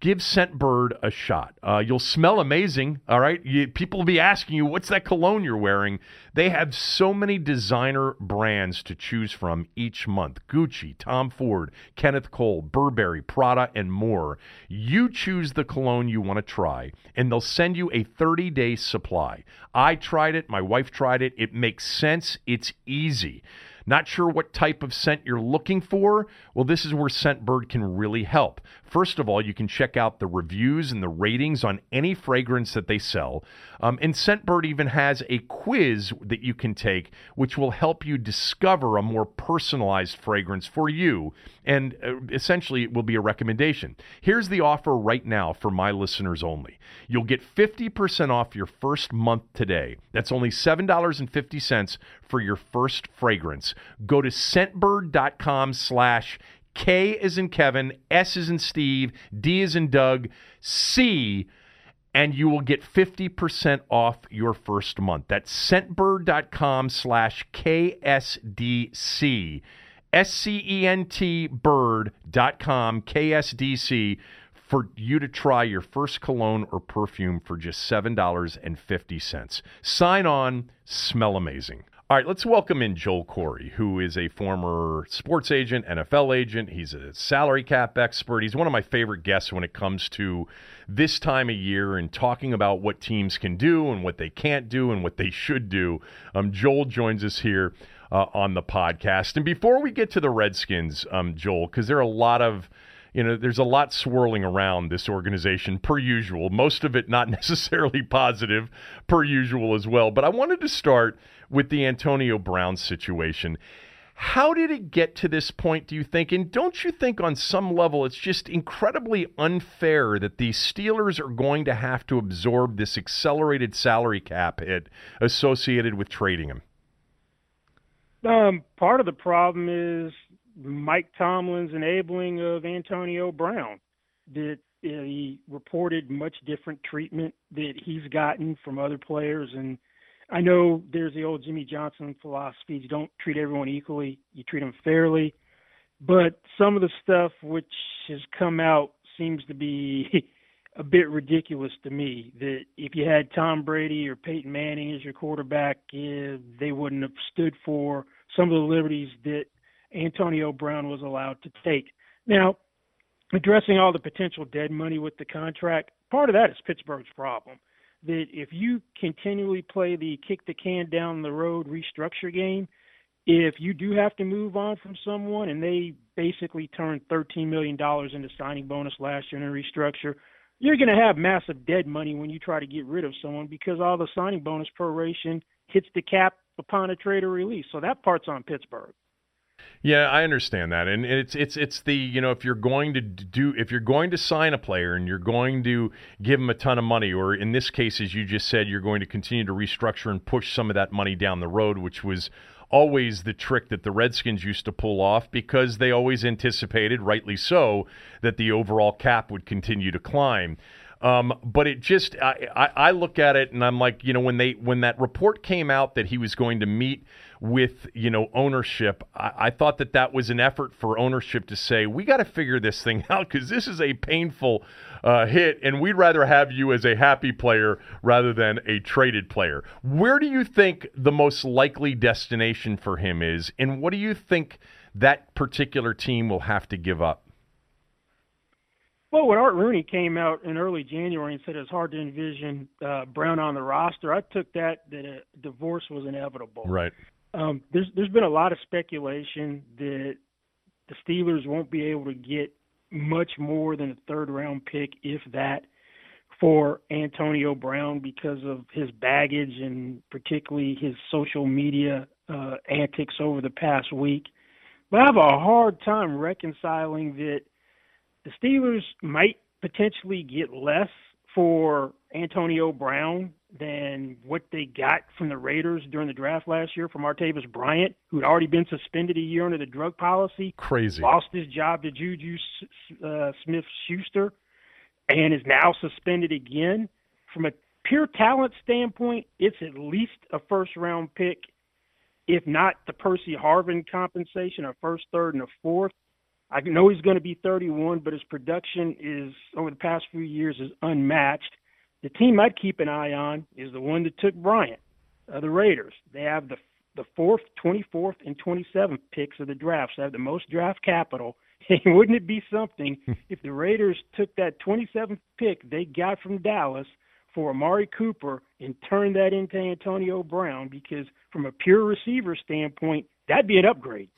give Scentbird a shot. Uh, you'll smell amazing, all right? You, people will be asking you, what's that cologne you're wearing? They have so many designer brands to choose from each month. Gucci, Tom Ford, Kenneth Cole, Burberry, Prada, and more. You choose the cologne you want to try, and they'll send you a thirty-day supply. I tried it. My wife tried it. It makes sense. It's easy. Not sure what type of scent you're looking for? Well, this is where Scentbird can really help. First of all, you can check out the reviews and the ratings on any fragrance that they sell. Um, and Scentbird even has a quiz that you can take, which will help you discover a more personalized fragrance for you. And uh, essentially, it will be a recommendation. Here's the offer right now for my listeners only. You'll get fifty percent off your first month today. That's only seven dollars and fifty cents for your first fragrance. Go to scentbird.com slash K as in Kevin, S as in Steve, D as in Doug, C, and you will get fifty percent off your first month. That's scentbird.com slash KSDC, S C E N T bird dot com, K S D C, for you to try your first cologne or perfume for just seven dollars and fifty cents. Sign on, smell amazing. All right, let's welcome in Joel Corry, who is a former sports agent, N F L agent. He's a salary cap expert. He's one of my favorite guests when it comes to this time of year and talking about what teams can do and what they can't do and what they should do. Um, Joel joins us here uh, on the podcast. And before we get to the Redskins, um, Joel, because there are a lot of You know, there's a lot swirling around this organization, per usual. Most of it not necessarily positive, per usual as well. But I wanted to start with the Antonio Brown situation. How did it get to this point, do you think? And don't you think on some level it's just incredibly unfair that the Steelers are going to have to absorb this accelerated salary cap hit associated with trading him? Um, part of the problem is Mike Tomlin's enabling of Antonio Brown, that he reported much different treatment that he's gotten from other players. And I know there's the old Jimmy Johnson philosophy, you don't treat everyone equally, you treat them fairly. But some of the stuff which has come out seems to be a bit ridiculous to me, that if you had Tom Brady or Peyton Manning as your quarterback, yeah, they wouldn't have stood for some of the liberties that Antonio Brown was allowed to take. Now, addressing all the potential dead money with the contract, part of that is Pittsburgh's problem, that if you continually play the kick the can down the road restructure game, if you do have to move on from someone, and they basically turned thirteen million dollars into signing bonus last year in a restructure, you're going to have massive dead money when you try to get rid of someone, because all the signing bonus proration hits the cap upon a trade or release. So that part's on Pittsburgh. Yeah, I understand that, and it's it's it's the you know if you're going to do if you're going to sign a player and you're going to give him a ton of money, or in this case, as you just said, you're going to continue to restructure and push some of that money down the road, which was always the trick that the Redskins used to pull off, because they always anticipated, rightly so, that the overall cap would continue to climb. Um, but it just, I, I, I look at it and I'm like, you know, when they when that report came out that he was going to meet with, you know, ownership, I, I thought that that was an effort for ownership to say, we got to figure this thing out, because this is a painful uh, hit, and we'd rather have you as a happy player rather than a traded player. Where do you think the most likely destination for him is, and what do you think that particular team will have to give up? Well, when Art Rooney came out in early January and said it's hard to envision uh, Brown on the roster, I took that that a divorce was inevitable. Right. Um, there's there's been a lot of speculation that the Steelers won't be able to get much more than a third round pick, if that, for Antonio Brown, because of his baggage and particularly his social media uh, antics over the past week. But I have a hard time reconciling that. The Steelers might potentially get less for Antonio Brown than what they got from the Raiders during the draft last year from Martavis Bryant, who had already been suspended a year under the drug policy. Crazy. Lost his job to Juju uh, Smith-Schuster and is now suspended again. From a pure talent standpoint, it's at least a first-round pick, if not the Percy Harvin compensation, a first, third, and a fourth. I know he's going to be thirty-one, but his production is over the past few years is unmatched. The team I'd keep an eye on is the one that took Bryant, uh, the Raiders. They have the the fourth, twenty-fourth, and twenty-seventh picks of the draft. So they have the most draft capital. And wouldn't it be something if the Raiders took that twenty-seventh pick they got from Dallas for Amari Cooper and turned that into Antonio Brown? Because from a pure receiver standpoint, that'd be an upgrade.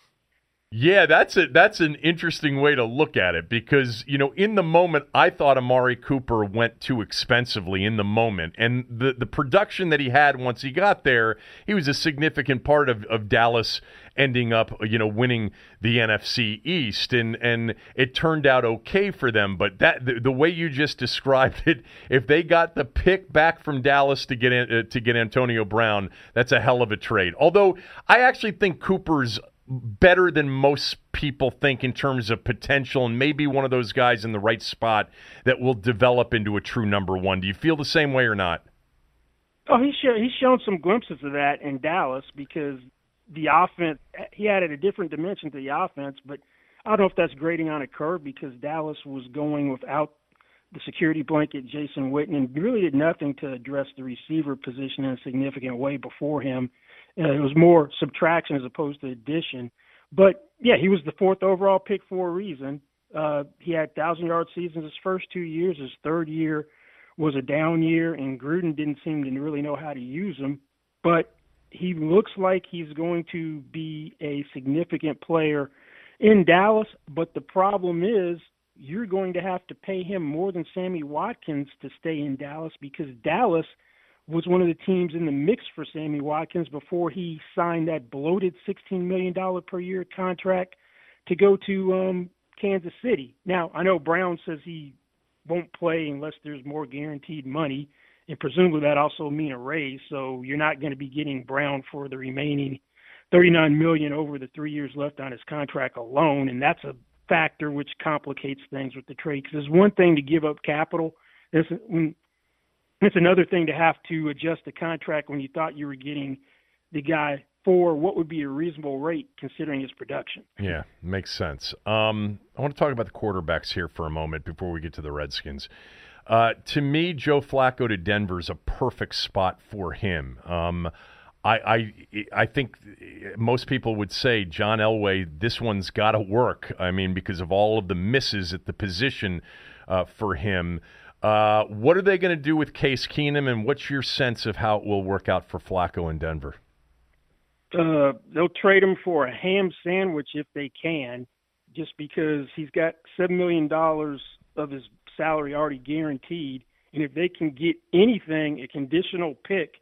Yeah, that's a, that's an interesting way to look at it because, you know, in the moment, I thought Amari Cooper went too expensively in the moment. And the, the production that he had once he got there, he was a significant part of, of Dallas ending up, you know, winning the N F C East. And, and it turned out okay for them. But that the, the way you just described it, if they got the pick back from Dallas to get in, uh, to get Antonio Brown, that's a hell of a trade. Although I actually think Cooper's better than most people think in terms of potential and maybe one of those guys in the right spot that will develop into a true number one. Do you feel the same way or not? Oh, he's shown, he's shown some glimpses of that in Dallas because the offense, he added a different dimension to the offense, but I don't know if that's grading on a curve because Dallas was going without the security blanket, Jason Witten, and really did nothing to address the receiver position in a significant way before him. Uh, it was more subtraction as opposed to addition. But, yeah, he was the fourth overall pick for a reason. Uh, he had one thousand yard seasons his first two years. His third year was a down year, and Gruden didn't seem to really know how to use him. But he looks like he's going to be a significant player in Dallas. But the problem is you're going to have to pay him more than Sammy Watkins to stay in Dallas because Dallas – was one of the teams in the mix for Sammy Watkins before he signed that bloated sixteen million dollars per year contract to go to um, Kansas City. Now, I know Brown says he won't play unless there's more guaranteed money, and presumably that also mean a raise, so you're not going to be getting Brown for the remaining thirty-nine million dollars over the three years left on his contract alone, and that's a factor which complicates things with the trade because it's one thing to give up capital. There's, when, It's another thing to have to adjust the contract when you thought you were getting the guy for what would be a reasonable rate considering his production. Yeah, makes sense. Um, I want to talk about the quarterbacks here for a moment before we get to the Redskins. Uh, to me, Joe Flacco to Denver is a perfect spot for him. Um, I, I I think most people would say, John Elway, this one's got to work. I mean, because of all of the misses at the position uh, for him. Uh, what are they going to do with Case Keenum, and what's your sense of how it will work out for Flacco in Denver? Uh, they'll trade him for a ham sandwich if they can, just because he's got seven million dollars of his salary already guaranteed. And if they can get anything, a conditional pick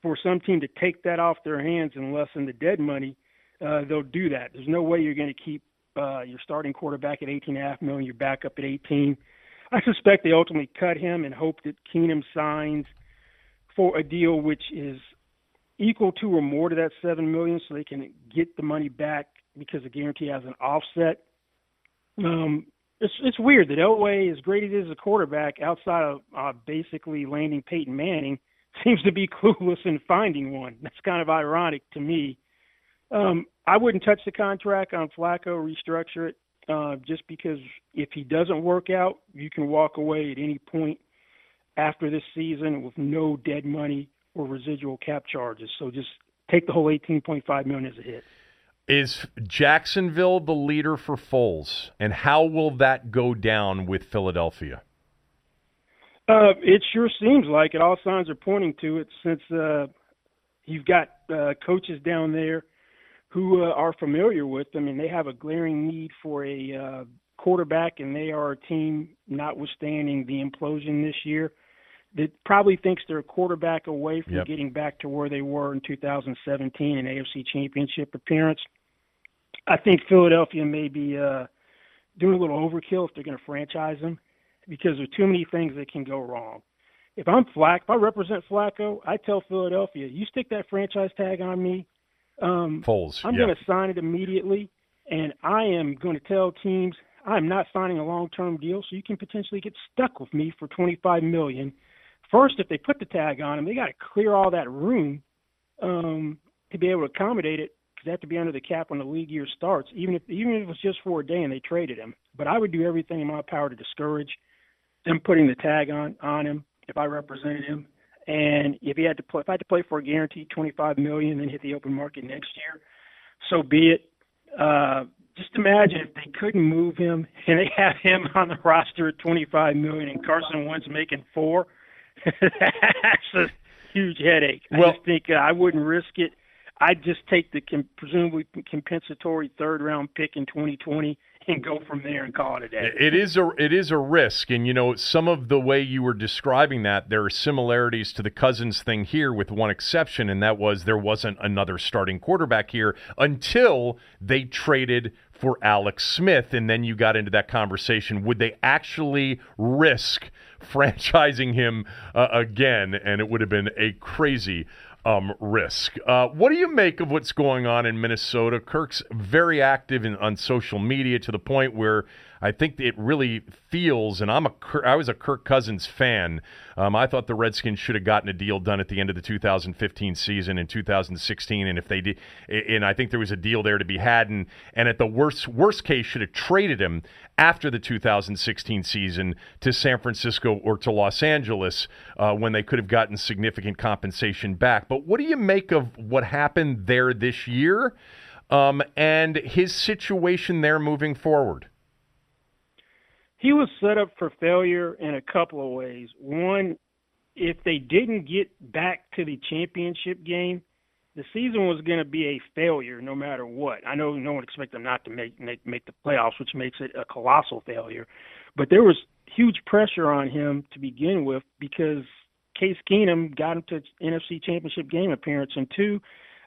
for some team to take that off their hands and lessen the dead money, uh, they'll do that. There's no way you're going to keep uh, your starting quarterback at eighteen point five million dollars, your backup at eighteen. I suspect they ultimately cut him and hope that Keenum signs for a deal which is equal to or more to that seven million dollars so they can get the money back because the guarantee has an offset. Um, it's it's weird that Elway, as great as he is as a quarterback, outside of uh, basically landing Peyton Manning, seems to be clueless in finding one. That's kind of ironic to me. Um, I wouldn't touch the contract on Flacco, restructure it. Uh, just because if he doesn't work out, you can walk away at any point after this season with no dead money or residual cap charges. So just take the whole eighteen point five million dollars as a hit. Is Jacksonville the leader for Foles, and how will that go down with Philadelphia? Uh, it sure seems like it. All signs are pointing to it since uh, you've got uh, coaches down there who uh, are familiar with them, and they have a glaring need for a uh, quarterback, and they are a team, notwithstanding the implosion this year, that probably thinks they're a quarterback away from yep. getting back to where they were in two thousand seventeen, an A F C championship appearance. I think Philadelphia may be uh, doing a little overkill if they're going to franchise him. because there are too many things that can go wrong. If I'm Flack, if I represent Flacco, I tell Philadelphia, you stick that franchise tag on me, um, Foles, I'm yeah. going to sign it immediately, and I am going to tell teams I'm not signing a long-term deal, so you can potentially get stuck with me for twenty-five million dollars. First, if they put the tag on them, they got to clear all that room um, to be able to accommodate it, because they have to be under the cap when the league year starts, even if even if it was just for a day and they traded him. But I would do everything in my power to discourage them putting the tag on, on him if I represented him. And if he had to play, if I had to play for a guaranteed twenty-five million dollars and hit the open market next year, so be it. Uh, just imagine if they couldn't move him and they have him on the roster at twenty-five million dollars and Carson Wentz making four. That's a huge headache. Well, I just think uh, I wouldn't risk it. I'd just take the com- presumably compensatory third-round pick in twenty twenty and go from there and call it a day. It is a, it is a risk. And, you know, some of the way you were describing that, there are similarities to the Cousins thing here with one exception, and that was there wasn't another starting quarterback here until they traded for Alex Smith, and then you got into that conversation. Would they actually risk franchising him uh, again? And it would have been a crazy Um, risk. Uh, what do you make of what's going on in Minnesota? Kirk's very active in, on social media to the point where I think it really feels, and I'm a, I was a Kirk Cousins fan. Um, I thought the Redskins should have gotten a deal done at the end of the two thousand fifteen season in two thousand sixteen, and if they did, and I think there was a deal there to be had, and, and at the worst worst case should have traded him after the two thousand sixteen season to San Francisco or to Los Angeles uh, when they could have gotten significant compensation back. But But what do you make of what happened there this year um, and his situation there moving forward? He was set up for failure in a couple of ways. One, if they didn't get back to the championship game, the season was going to be a failure no matter what. I know no one expected them not to make, make, make the playoffs, which makes it a colossal failure. But there was huge pressure on him to begin with because – Case Keenum got him to N F C Championship game appearance. And two,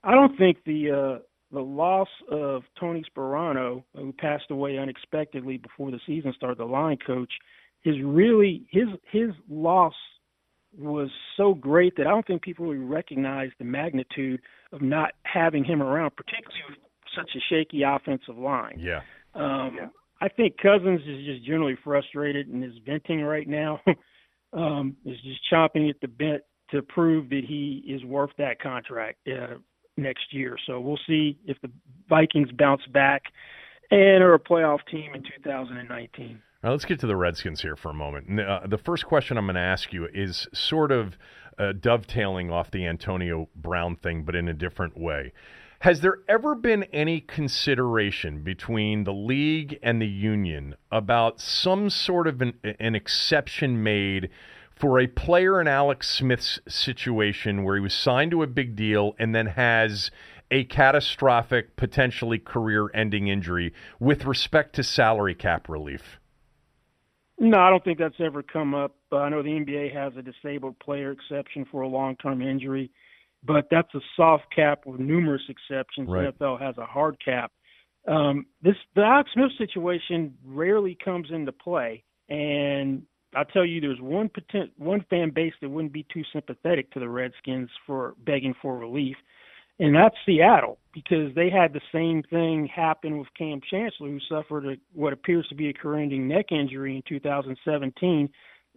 I don't think the uh, the loss of Tony Sperano, who passed away unexpectedly before the season started, the line coach, is really his his loss was so great that I don't think people really recognize the magnitude of not having him around, particularly with such a shaky offensive line. Yeah. Um, yeah. I think Cousins is just generally frustrated and is venting right now. Um, is just chomping at the bit to prove that he is worth that contract uh, next year. So we'll see if the Vikings bounce back and are a playoff team in two thousand nineteen. All right, let's get to the Redskins here for a moment. Uh, the first question I'm going to ask you is sort of uh, dovetailing off the Antonio Brown thing, but in a different way. Has there ever been any consideration between the league and the union about some sort of an, an exception made for a player in Alex Smith's situation where he was signed to a big deal and then has a catastrophic, potentially career-ending injury with respect to salary cap relief? No, I don't think that's ever come up. Uh, I know the N B A has a disabled player exception for a long-term injury, but that's a soft cap with numerous exceptions. Right. The N F L has a hard cap. Um, this the Alex Smith situation rarely comes into play, and I'll tell you, there's one potent, one fan base that wouldn't be too sympathetic to the Redskins for begging for relief, and that's Seattle, because they had the same thing happen with Cam Chancellor, who suffered a, what appears to be a career-ending neck injury in two thousand seventeen,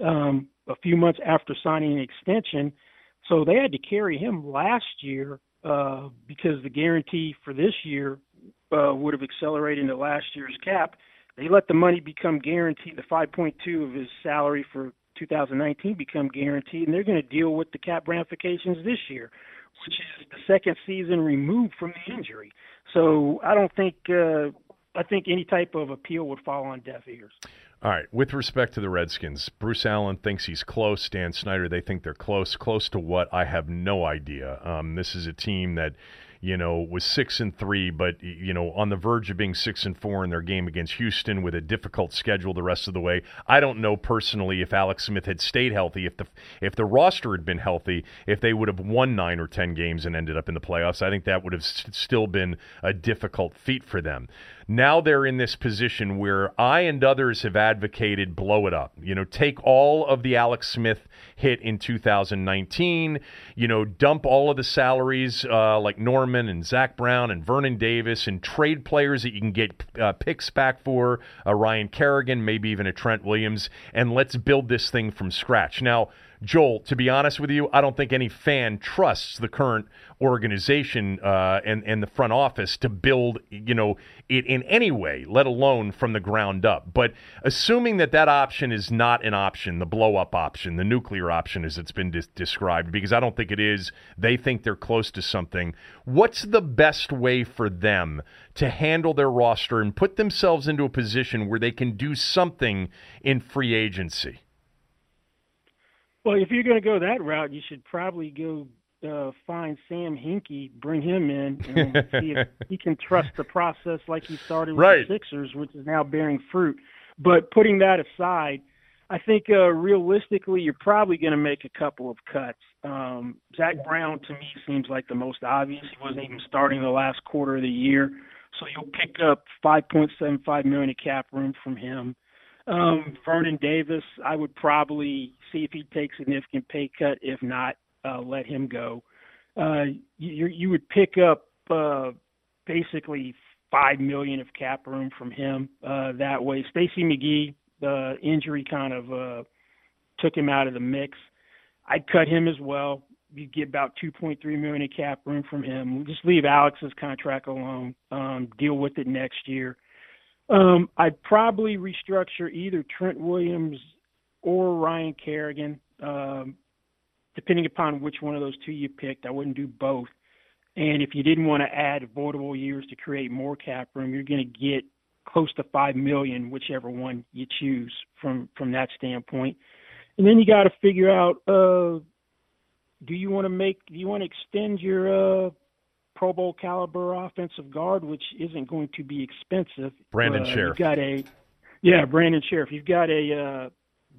um, a few months after signing an extension. So they had to carry him last year uh, because the guarantee for this year uh, would have accelerated into last year's cap. They let the money become guaranteed, the five point two of his salary for two thousand nineteen become guaranteed, and they're going to deal with the cap ramifications this year, which is the second season removed from the injury. So I don't think uh, I think any type of appeal would fall on deaf ears. All right, with respect to the Redskins, Bruce Allen thinks he's close. Dan Snyder, they think they're close. Close to what? I have no idea. Um, this is a team that, you know, was six and three, but, you know, on the verge of being six and four in their game against Houston with a difficult schedule the rest of the way. I don't know personally if Alex Smith had stayed healthy, if the if the roster had been healthy, if they would have won nine or ten games and ended up in the playoffs. I think that would have st- still been a difficult feat for them. Now they're in this position where I and others have advocated blow it up. You know, take all of the Alex Smith hit in two thousand nineteen, you know, dump all of the salaries uh, like Norman and Zach Brown and Vernon Davis, and trade players that you can get uh, picks back for, uh, Ryan Kerrigan, maybe even a Trent Williams, and let's build this thing from scratch. Now, Joel, to be honest with you, I don't think any fan trusts the current organization uh, and, and the front office to build, you know, it in any way, let alone from the ground up. But assuming that that option is not an option, the blow-up option, the nuclear option as it's been de- described, because I don't think it is, they think they're close to something. What's the best way for them to handle their roster and put themselves into a position where they can do something in free agency? Well, if you're going to go that route, you should probably go uh, find Sam Hinkie, bring him in, and see if he can trust the process like he started with right. the Sixers, which is now bearing fruit. But putting that aside, I think uh, realistically you're probably going to make a couple of cuts. Um, Zach Brown, to me, seems like the most obvious. He wasn't even starting the last quarter of the year, so you'll pick up five point seven five million dollars of cap room from him. Um, Vernon Davis, I would probably see if he'd take significant pay cut. If not, uh, let him go. Uh, you, you would pick up uh, basically five million dollars of cap room from him uh, that way. Stacey McGee, the uh, injury kind of uh, took him out of the mix. I'd cut him as well. You'd get about two point three million dollars of cap room from him. We'll just leave Alex's contract alone, um, deal with it next year. Um, I'd probably restructure either Trent Williams or Ryan Kerrigan, um, depending upon which one of those two you picked. I wouldn't do both. And if you didn't want to add avoidable years to create more cap room, you're going to get close to five million dollars, whichever one you choose from, from that standpoint. And then you got to figure out, uh, do you want to make, do you want to extend your, uh, Pro Bowl caliber offensive guard, which isn't going to be expensive. Brandon uh, Sheriff. You've got a, yeah, Brandon Sheriff. You've got a uh,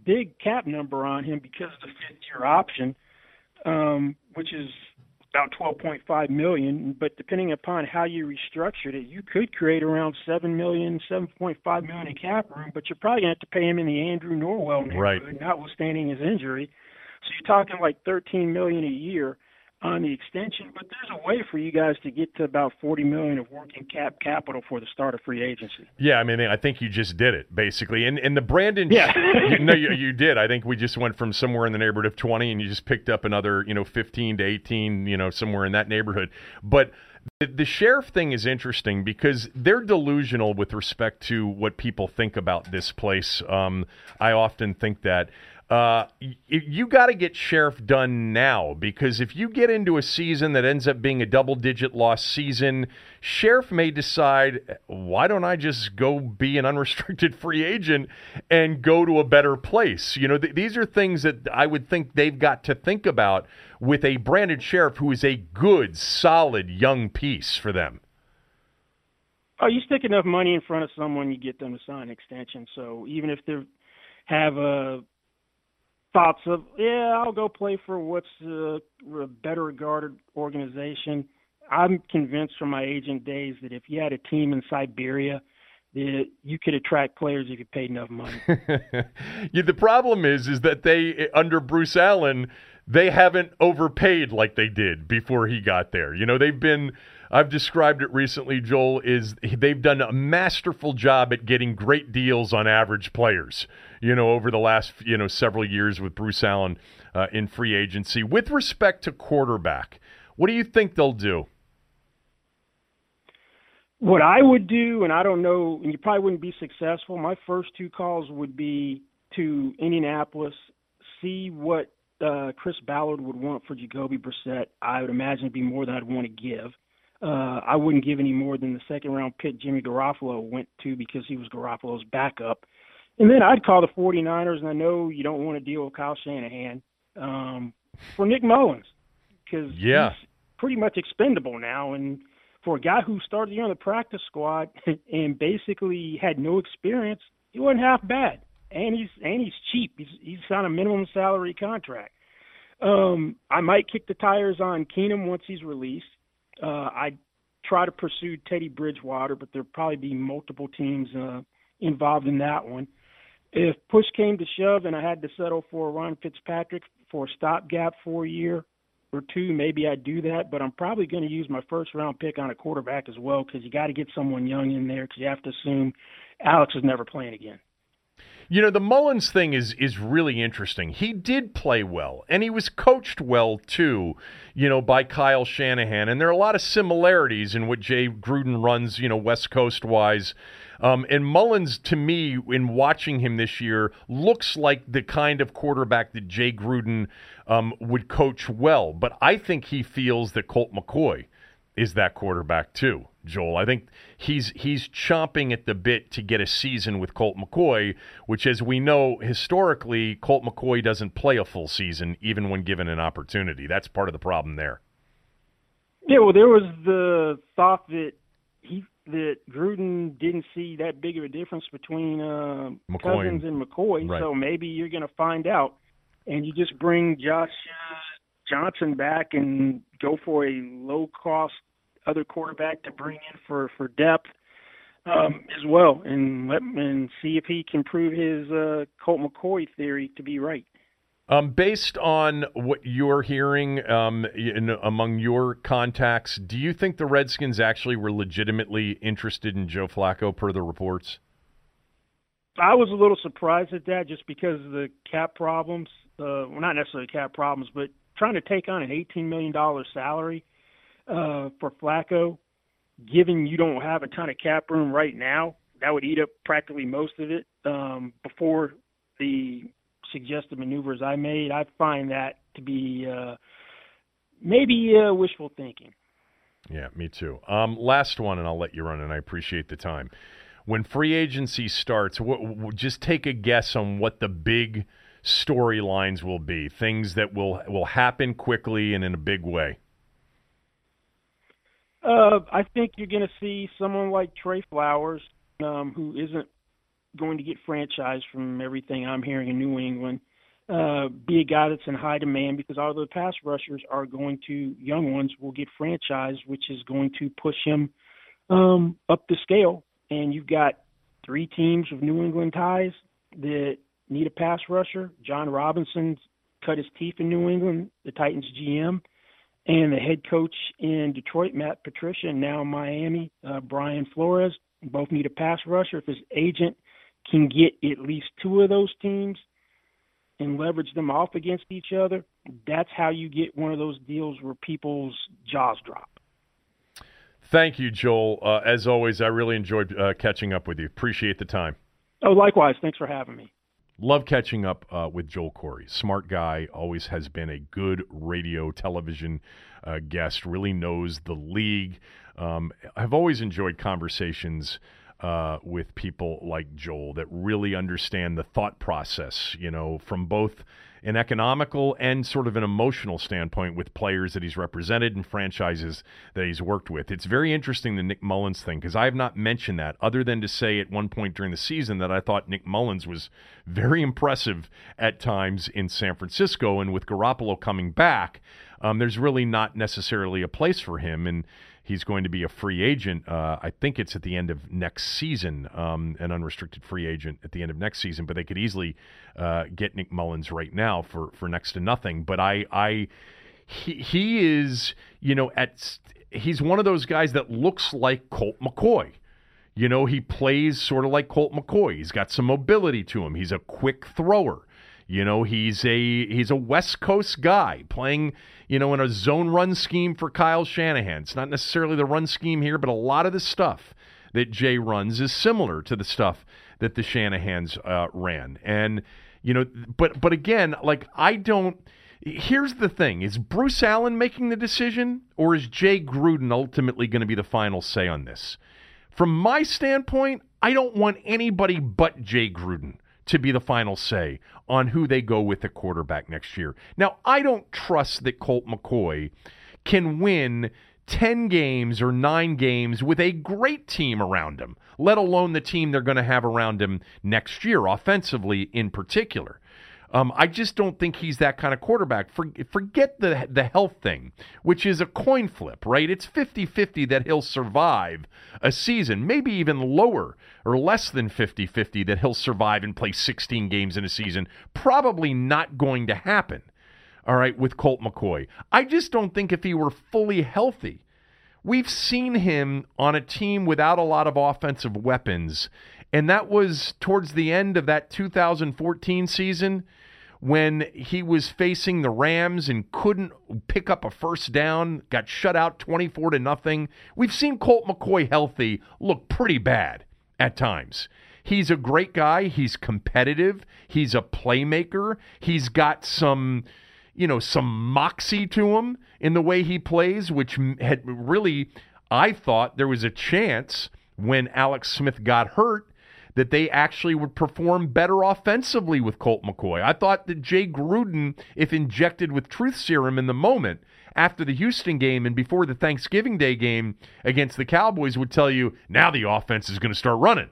big cap number on him because of the fifth-year option, um, which is about twelve point five million dollars. But depending upon how you restructured it, you could create around seven million dollars, seven point five million dollars in cap room, but you're probably going to have to pay him in the Andrew Norwell neighborhood, right. notwithstanding his injury. So you're talking like thirteen million dollars a year on the extension, but there's a way for you guys to get to about forty million dollars of working cap capital for the start of free agency. Yeah, I mean, I think you just did it, basically. And and the Brandon, yeah, you, no, you, you did. I think we just went from somewhere in the neighborhood of twenty, and you just picked up another, you know, fifteen to eighteen, you know, somewhere in that neighborhood. But the, the Sheriff thing is interesting because they're delusional with respect to what people think about this place. Um, I often think that. Uh, you, you got to get Sheriff done now, because if you get into a season that ends up being a double-digit loss season, Sheriff may decide, why don't I just go be an unrestricted free agent and go to a better place? You know, th- these are things that I would think they've got to think about with a Brandon Sheriff who is a good, solid young piece for them. Oh, you stick enough money in front of someone, you get them to sign an extension. So even if they have a thoughts of, yeah, I'll go play for what's a, a better regarded organization. I'm convinced from my agent days that if you had a team in Siberia, that you could attract players if you paid enough money. yeah, the problem is, is that they, under Bruce Allen, they haven't overpaid like they did before he got there. You know, they've been, I've described it recently, Joel, is they've done a masterful job at getting great deals on average players, you know, over the last, you know, several years with Bruce Allen uh, in free agency. With respect to quarterback, what do you think they'll do? What I would do, and I don't know, and you probably wouldn't be successful, my first two calls would be to Indianapolis, see what Uh, Chris Ballard would want for Jacoby Brissett. I would imagine it'd be more than I'd want to give. Uh, I wouldn't give any more than the second-round pick Jimmy Garoppolo went to because he was Garoppolo's backup. And then I'd call the 49ers, and I know you don't want to deal with Kyle Shanahan, um, for Nick Mullins, because yeah. he's pretty much expendable now. And for a guy who started here on the practice squad and basically had no experience, he wasn't half bad. And he's and he's cheap. He's he's on a minimum salary contract. Um, I might kick the tires on Keenum once he's released. Uh, I'd try to pursue Teddy Bridgewater, but there'll probably be multiple teams uh, involved in that one. If push came to shove and I had to settle for Ron Fitzpatrick for a stopgap for a year or two, maybe I'd do that. But I'm probably going to use my first-round pick on a quarterback as well, because you got to get someone young in there, because you have to assume Alex is never playing again. You know, the Mullins thing is is really interesting. He did play well, and he was coached well, too, you know, by Kyle Shanahan. And there are a lot of similarities in what Jay Gruden runs, you know, West Coast-wise. Um, and Mullins, to me, in watching him this year, looks like the kind of quarterback that Jay Gruden um, would coach well. But I think he feels that Colt McCoy is that quarterback, too, Joel. I think he's he's chomping at the bit to get a season with Colt McCoy, which, as we know, historically, Colt McCoy doesn't play a full season, even when given an opportunity. That's part of the problem there. Yeah, well, there was the thought that he that Gruden didn't see that big of a difference between uh, Cousins and McCoy, right. So maybe you're going to find out, and you just bring Josh Johnson back and go for a low-cost other quarterback to bring in for, for depth um, as well, and let and see if he can prove his uh, Colt McCoy theory to be right. Um, based on what you're hearing um, in, among your contacts, do you think the Redskins actually were legitimately interested in Joe Flacco per the reports? I was a little surprised at that, just because of the cap problems. Uh, well, not necessarily cap problems, but trying to take on an eighteen million dollars salary uh, for Flacco, given you don't have a ton of cap room right now, that would eat up practically most of it um, before the suggested maneuvers I made. I find that to be uh, maybe uh, wishful thinking. Yeah, me too. Um, last one, and I'll let you run, and I appreciate the time. When free agency starts, w- w- just take a guess on what the big storylines will be, things that will will happen quickly and in a big way. Uh, I think you're going to see someone like Trey Flowers, um, who isn't going to get franchised from everything I'm hearing in New England, uh, be a guy that's in high demand, because all the pass rushers are going to, young ones will get franchised, which is going to push him um, up the scale. And you've got three teams with New England ties that need a pass rusher. John Robinson cut his teeth in New England, the Titans G M, and the head coach in Detroit, Matt Patricia, and now Miami, uh, Brian Flores, both need a pass rusher. If his agent can get at least two of those teams and leverage them off against each other, that's how you get one of those deals where people's jaws drop. Thank you, Joel. Uh, as always, I really enjoyed uh, catching up with you. Appreciate the time. Oh, likewise. Thanks for having me. Love catching up uh, with Joel Corry. Smart guy, always has been a good radio, television uh, guest, really knows the league. Um, I've always enjoyed conversations uh, with people like Joel that really understand the thought process, you know, from both an economical and sort of an emotional standpoint with players that he's represented and franchises that he's worked with. It's very interesting, the Nick Mullins thing, because I have not mentioned that other than to say at one point during the season that I thought Nick Mullins was very impressive at times in San Francisco, and with Garoppolo coming back, um, there's really not necessarily a place for him, and he's going to be a free agent. Uh, I think it's at the end of next season, um, an unrestricted free agent at the end of next season, but they could easily uh, get Nick Mullins right now for, for next to nothing. But I, I he, he is, you know, at he's one of those guys that looks like Colt McCoy. You know, he plays sort of like Colt McCoy. He's got some mobility to him. He's a quick thrower. You know, he's a he's a West Coast guy playing, you know, in a zone run scheme for Kyle Shanahan. It's not necessarily the run scheme here, but a lot of the stuff that Jay runs is similar to the stuff that the Shanahans uh, ran. And, you know, but but again, like I don't here's the thing. Is Bruce Allen making the decision, or is Jay Gruden ultimately going to be the final say on this? From my standpoint, I don't want anybody but Jay Gruden to be the final say on who they go with the quarterback next year. Now, I don't trust that Colt McCoy can win ten games or nine games with a great team around him, let alone the team they're going to have around him next year, offensively in particular. Um, I just don't think he's that kind of quarterback. For, forget the the health thing, which is a coin flip, right? It's fifty-fifty that he'll survive a season, maybe even lower or less than fifty-fifty that he'll survive and play sixteen games in a season. Probably not going to happen, all right, with Colt McCoy. I just don't think if he were fully healthy, we've seen him on a team without a lot of offensive weapons. And that was towards the end of that two thousand fourteen season when he was facing the Rams and couldn't pick up a first down, got shut out twenty-four to nothing. We've seen Colt McCoy healthy look pretty bad at times. He's a great guy. He's competitive. He's a playmaker. He's got some, you know, some moxie to him in the way he plays, which had really, I thought there was a chance when Alex Smith got hurt that they actually would perform better offensively with Colt McCoy. I thought that Jay Gruden, if injected with truth serum in the moment after the Houston game and before the Thanksgiving Day game against the Cowboys, would tell you, now the offense is going to start running.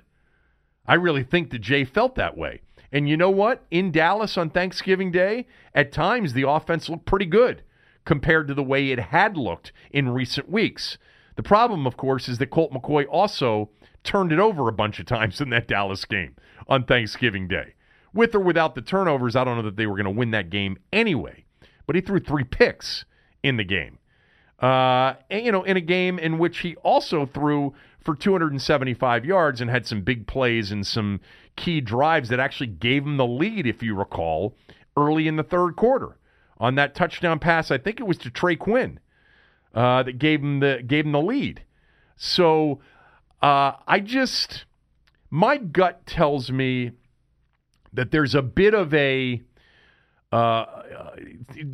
I really think that Jay felt that way. And you know what? In Dallas on Thanksgiving Day, at times the offense looked pretty good compared to the way it had looked in recent weeks. The problem, of course, is that Colt McCoy also turned it over a bunch of times in that Dallas game on Thanksgiving Day. With or without the turnovers, I don't know that they were going to win that game anyway. But he threw three picks in the game. Uh, and, you know, in a game in which he also threw for two hundred seventy-five yards and had some big plays and some key drives that actually gave him the lead, if you recall, early in the third quarter. On that touchdown pass, I think it was to Trey Quinn, uh, that gave him the gave him the lead. So... Uh, I just, my gut tells me that there's a bit of a, uh, uh,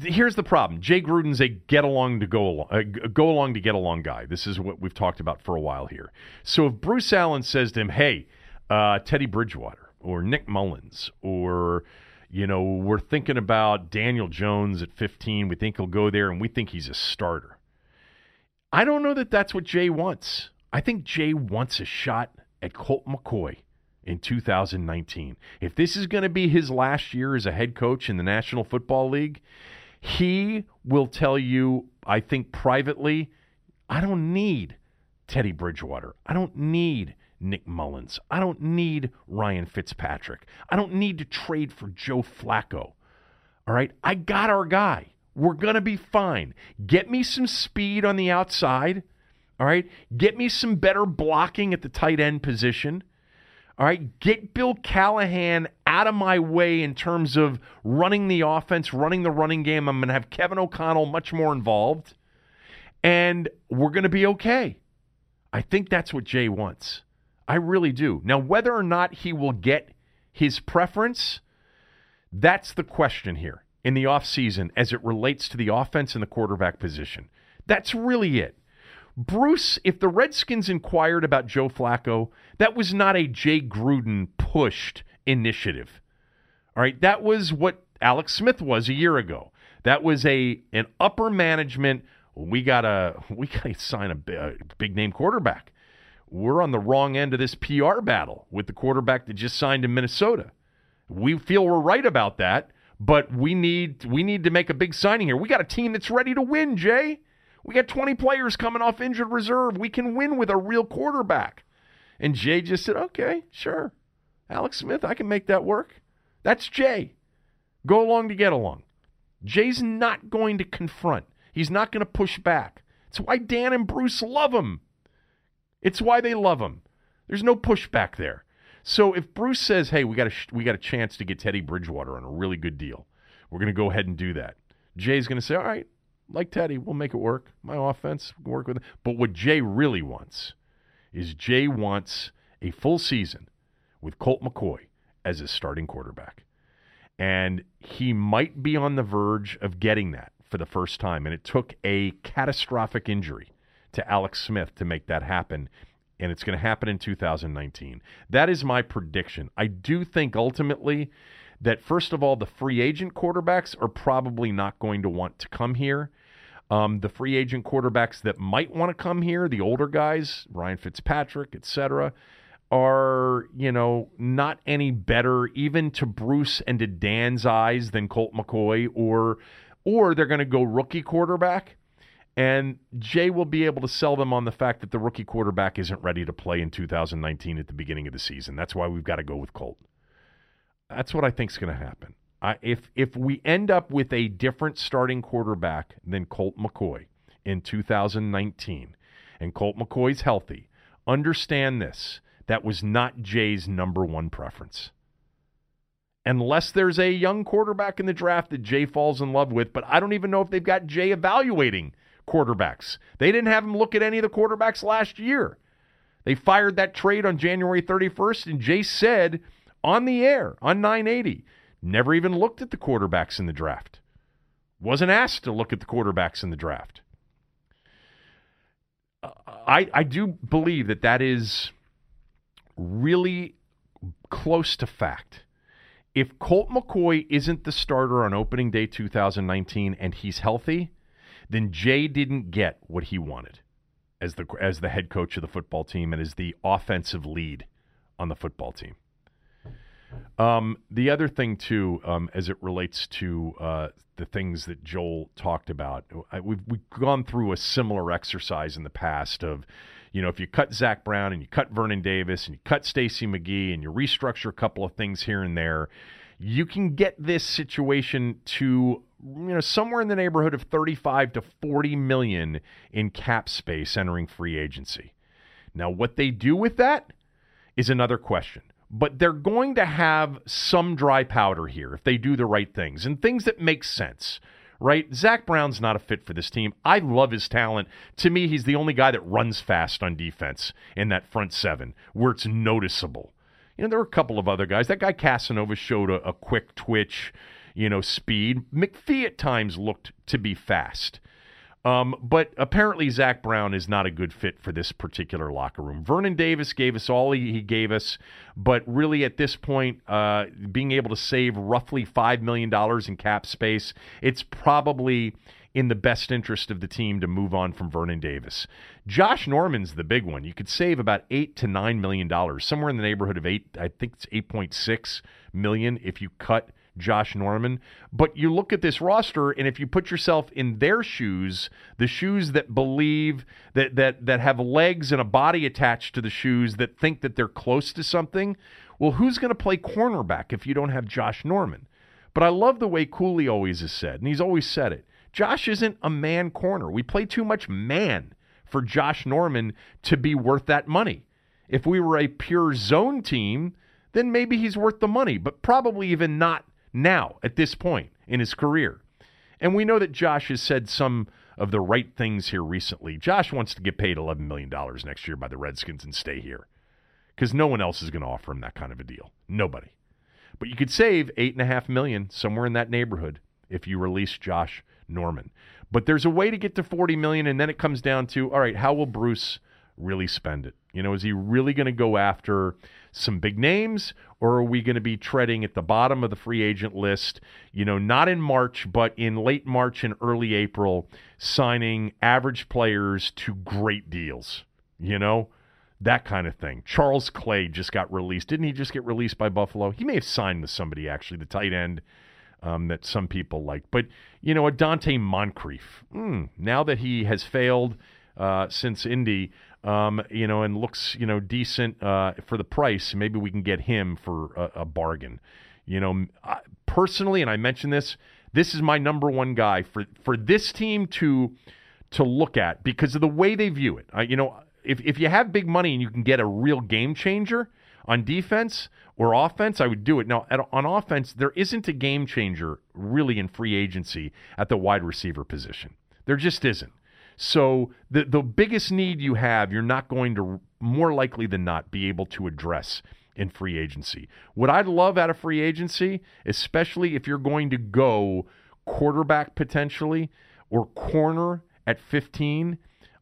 here's the problem. Jay Gruden's a get along to go along, uh, go along to get along guy. This is what we've talked about for a while here. So if Bruce Allen says to him, hey, uh, Teddy Bridgewater or Nick Mullins or, you know, we're thinking about Daniel Jones at fifteen, we think he'll go there and we think he's a starter. I don't know that that's what Jay wants. I think Jay wants a shot at Colt McCoy in two thousand nineteen. If this is going to be his last year as a head coach in the National Football League, he will tell you, I think privately, I don't need Teddy Bridgewater. I don't need Nick Mullins. I don't need Ryan Fitzpatrick. I don't need to trade for Joe Flacco. All right? I got our guy. We're going to be fine. Get me some speed on the outside. All right, get me some better blocking at the tight end position. All right, get Bill Callahan out of my way in terms of running the offense, running the running game. I'm going to have Kevin O'Connell much more involved, and we're going to be okay. I think that's what Jay wants. I really do. Now, whether or not he will get his preference, that's the question here in the offseason as it relates to the offense and the quarterback position. That's really it. Bruce, if the Redskins inquired about Joe Flacco, that was not a Jay Gruden-pushed initiative. All right, that was what Alex Smith was a year ago. That was a an upper management, we gotta we gotta sign a, a big-name quarterback. We're on the wrong end of this P R battle with the quarterback that just signed in Minnesota. We feel we're right about that, but we need we need to make a big signing here. We got a team that's ready to win, Jay. We got twenty players coming off injured reserve. We can win with a real quarterback. And Jay just said, okay, sure. Alex Smith, I can make that work. That's Jay. Go along to get along. Jay's not going to confront. He's not going to push back. It's why Dan and Bruce love him. It's why they love him. There's no pushback there. So if Bruce says, hey, we got a, we got a chance to get Teddy Bridgewater on a really good deal, we're going to go ahead and do that. Jay's going to say, all right. Like Teddy, we'll make it work. My offense, we'll work with it. But what Jay really wants is Jay wants a full season with Colt McCoy as his starting quarterback. And he might be on the verge of getting that for the first time. And it took a catastrophic injury to Alex Smith to make that happen. And it's going to happen in two thousand nineteen. That is my prediction. I do think ultimately that, first of all, the free agent quarterbacks are probably not going to want to come here. Um, the free agent quarterbacks that might want to come here, the older guys, Ryan Fitzpatrick, et cetera, are, you know, not any better even to Bruce and to Dan's eyes than Colt McCoy, or or they're going to go rookie quarterback. And Jay will be able to sell them on the fact that the rookie quarterback isn't ready to play in two thousand nineteen at the beginning of the season. That's why we've got to go with Colt. That's what I think is going to happen. I, if if we end up with a different starting quarterback than Colt McCoy in two thousand nineteen, and Colt McCoy's healthy, understand this. That was not Jay's number one preference. Unless there's a young quarterback in the draft that Jay falls in love with, but I don't even know if they've got Jay evaluating quarterbacks. They didn't have him look at any of the quarterbacks last year. They fired that trade on January thirty-first, and Jay said on the air, on nine eighty, never even looked at the quarterbacks in the draft. Wasn't asked to look at the quarterbacks in the draft. I, I do believe that that is really close to fact. If Colt McCoy isn't the starter on opening day two thousand nineteen and he's healthy, then Jay didn't get what he wanted as the as the head coach of the football team and as the offensive lead on the football team. Um, the other thing, too, um, as it relates to uh, the things that Joel talked about, I, we've, we've gone through a similar exercise in the past of, you know, if you cut Zach Brown and you cut Vernon Davis and you cut Stacey McGee and you restructure a couple of things here and there, you can get this situation to, you know, somewhere in the neighborhood of thirty-five to forty million in cap space entering free agency. Now, what they do with that is another question. But they're going to have some dry powder here if they do the right things and things that make sense, right? Zach Brown's not a fit for this team. I love his talent. To me, he's the only guy that runs fast on defense in that front seven where it's noticeable. You know, there were a couple of other guys. That guy Casanova showed a, a quick twitch, you know, speed. McPhee at times looked to be fast. Um, but apparently Zach Brown is not a good fit for this particular locker room. Vernon Davis gave us all he, he gave us, but really at this point, uh, being able to save roughly five million dollars in cap space, it's probably in the best interest of the team to move on from Vernon Davis. Josh Norman's the big one. You could save about eight to nine million dollars, somewhere in the neighborhood of eight, I think it's eight point six million dollars if you cut Josh Norman. But you look at this roster, and if you put yourself in their shoes, the shoes that believe that that that have legs and a body attached to the shoes that think that they're close to something, well, who's going to play cornerback if you don't have Josh Norman? But I love the way Cooley always has said, and he's always said it, Josh isn't a man corner. We play too much man for Josh Norman to be worth that money. If we were a pure zone team, then maybe he's worth the money, but probably even not now, at this point in his career. And we know that Josh has said some of the right things here recently. Josh wants to get paid eleven million dollars next year by the Redskins and stay here because no one else is going to offer him that kind of a deal. Nobody. But you could save eight point five million dollars somewhere in that neighborhood if you release Josh Norman. But there's a way to get to forty million dollars, and then it comes down to, all right, how will Bruce really spend it? You know, is he really going to go after some big names, or are we going to be treading at the bottom of the free agent list, you know, not in March, but in late March and early April, signing average players to great deals, you know, that kind of thing. Charles Clay just got released. Didn't he just get released by Buffalo? He may have signed with somebody, actually, the tight end um, that some people like. But, you know, a Dante Moncrief, mm, now that he has failed uh, since Indy, Um, you know, and looks, you know, decent uh, for the price. Maybe we can get him for a, a bargain. You know, I, personally, and I mentioned this, this is my number one guy for, for this team to to look at because of the way they view it. I, you know, if if you have big money and you can get a real game changer on defense or offense, I would do it. Now, at, on offense, there isn't a game changer really in free agency at the wide receiver position. There just isn't. So the the biggest need you have, you're not going to, more likely than not, be able to address in free agency. What I'd love out of free agency, especially if you're going to go quarterback potentially or corner at fifteen,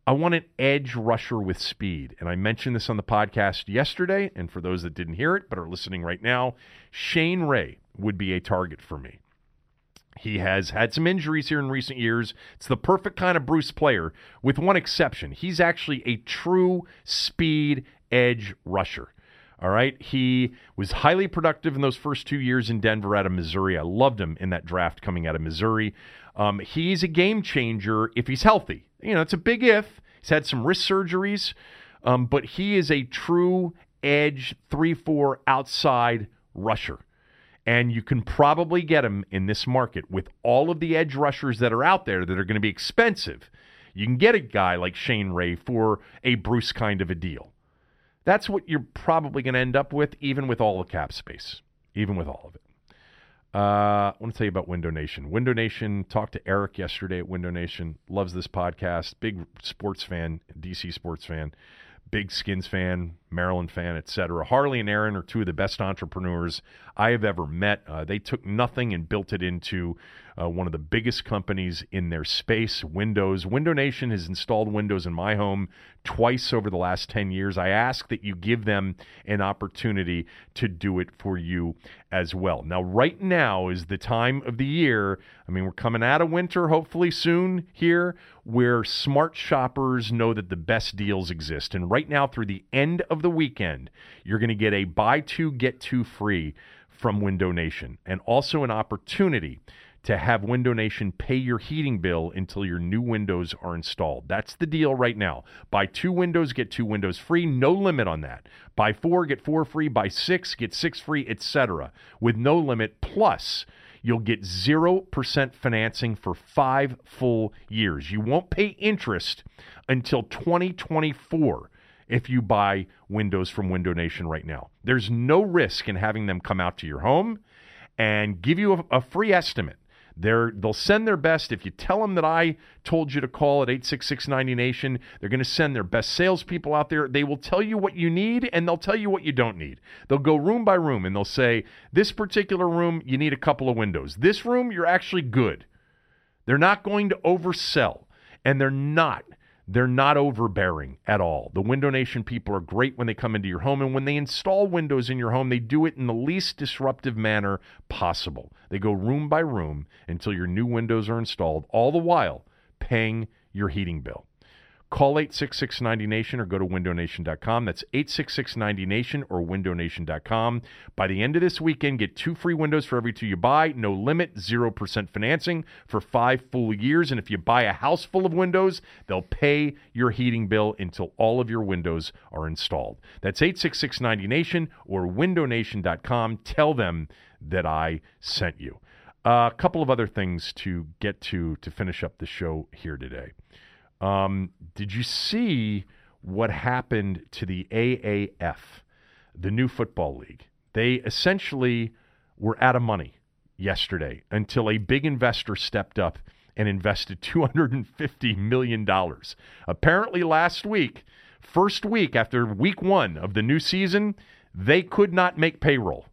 I want an edge rusher with speed. And I mentioned this on the podcast yesterday, and for those that didn't hear it but are listening right now, Shane Ray would be a target for me. He has had some injuries here in recent years. It's the perfect kind of Bruce player, with one exception. He's actually a true speed edge rusher. All right. He was highly productive in those first two years in Denver out of Missouri. I loved him in that draft coming out of Missouri. Um, he's a game changer if he's healthy. You know, it's a big if. He's had some wrist surgeries, um, but he is a true edge three four outside rusher. And you can probably get him in this market with all of the edge rushers that are out there that are going to be expensive. You can get a guy like Shane Ray for a Bruce kind of a deal. That's what you're probably going to end up with, even with all the cap space, even with all of it. Uh, I want to tell you about Window Nation. Window Nation, talked to Eric yesterday at Window Nation, loves this podcast, big sports fan, D C sports fan, big Skins fan, Maryland fan, et cetera. Harley and Aaron are two of the best entrepreneurs I have ever met. Uh, they took nothing and built it into uh, one of the biggest companies in their space, Windows. Window Nation has installed windows in my home twice over the last ten years. I ask that you give them an opportunity to do it for you as well. Now, right now is the time of the year. I mean, we're coming out of winter, hopefully soon here, where smart shoppers know that the best deals exist. And right now through the end of the weekend, you're going to get a buy two, get two free from Window Nation, and also an opportunity to have Window Nation pay your heating bill until your new windows are installed. That's the deal right now. Buy two windows, get two windows free. No limit on that. Buy four, get four free. Buy six, get six free, et cetera. With no limit. Plus, you'll get zero percent financing for five full years. You won't pay interest until twenty twenty-four. If you buy windows from Window Nation right now, there's no risk in having them come out to your home and give you a, a free estimate. They're, they'll send their best. If you tell them that I told you to call at eight six six, nine zero Nation, they're going to send their best salespeople out there. They will tell you what you need, and they'll tell you what you don't need. They'll go room by room, and they'll say, this particular room, you need a couple of windows. This room, you're actually good. They're not going to oversell, and they're not They're not overbearing at all. The Window Nation people are great when they come into your home, and when they install windows in your home, they do it in the least disruptive manner possible. They go room by room until your new windows are installed, all the while paying your heating bill. Call eight six six, nine zero Nation or go to window nation dot com. That's eight six six, nine zero Nation or window nation dot com. By the end of this weekend, get two free windows for every two you buy. No limit, zero percent financing for five full years. And if you buy a house full of windows, they'll pay your heating bill until all of your windows are installed. That's eight six six, nine zero Nation or window nation dot com. Tell them that I sent you. A uh, couple of other things to get to to finish up the show here today. Um, did you see what happened to the A A F, the new football league? They essentially were out of money yesterday until a big investor stepped up and invested two hundred fifty million dollars. Apparently last week, first week after week one of the new season, they could not make payroll.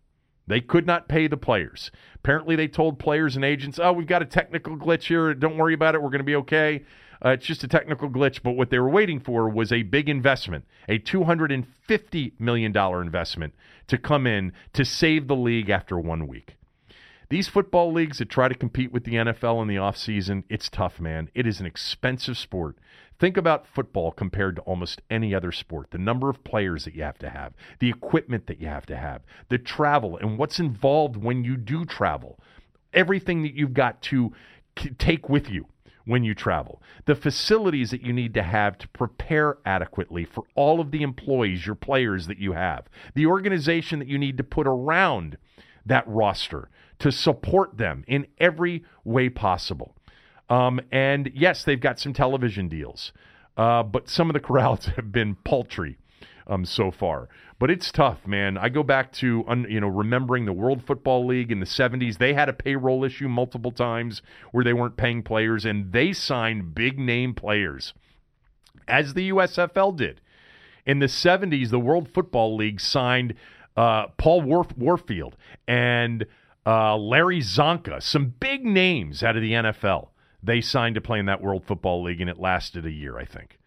They could not pay the players. Apparently they told players and agents, oh, we've got a technical glitch here. Don't worry about it. We're going to be okay. Uh, it's just a technical glitch, but what they were waiting for was a big investment, a two hundred fifty million dollars investment to come in to save the league after one week. These football leagues that try to compete with the N F L in the offseason, it's tough, man. It is an expensive sport. Think about football compared to almost any other sport. The number of players that you have to have, the equipment that you have to have, the travel and what's involved when you do travel, everything that you've got to c- take with you when you travel, the facilities that you need to have to prepare adequately for all of the employees, your players that you have, the organization that you need to put around that roster to support them in every way possible. Um, and yes, they've got some television deals, uh, but some of the crowds have been paltry um, so far. But it's tough, man. I go back to un, you know remembering the World Football League in the seventies. They had a payroll issue multiple times where they weren't paying players, and they signed big-name players, as the U S F L did. In the seventies, the World Football League signed uh, Paul Warf- Warfield and uh, Larry Zonka, some big names out of the N F L. They signed to play in that World Football League, and it lasted a year, I think.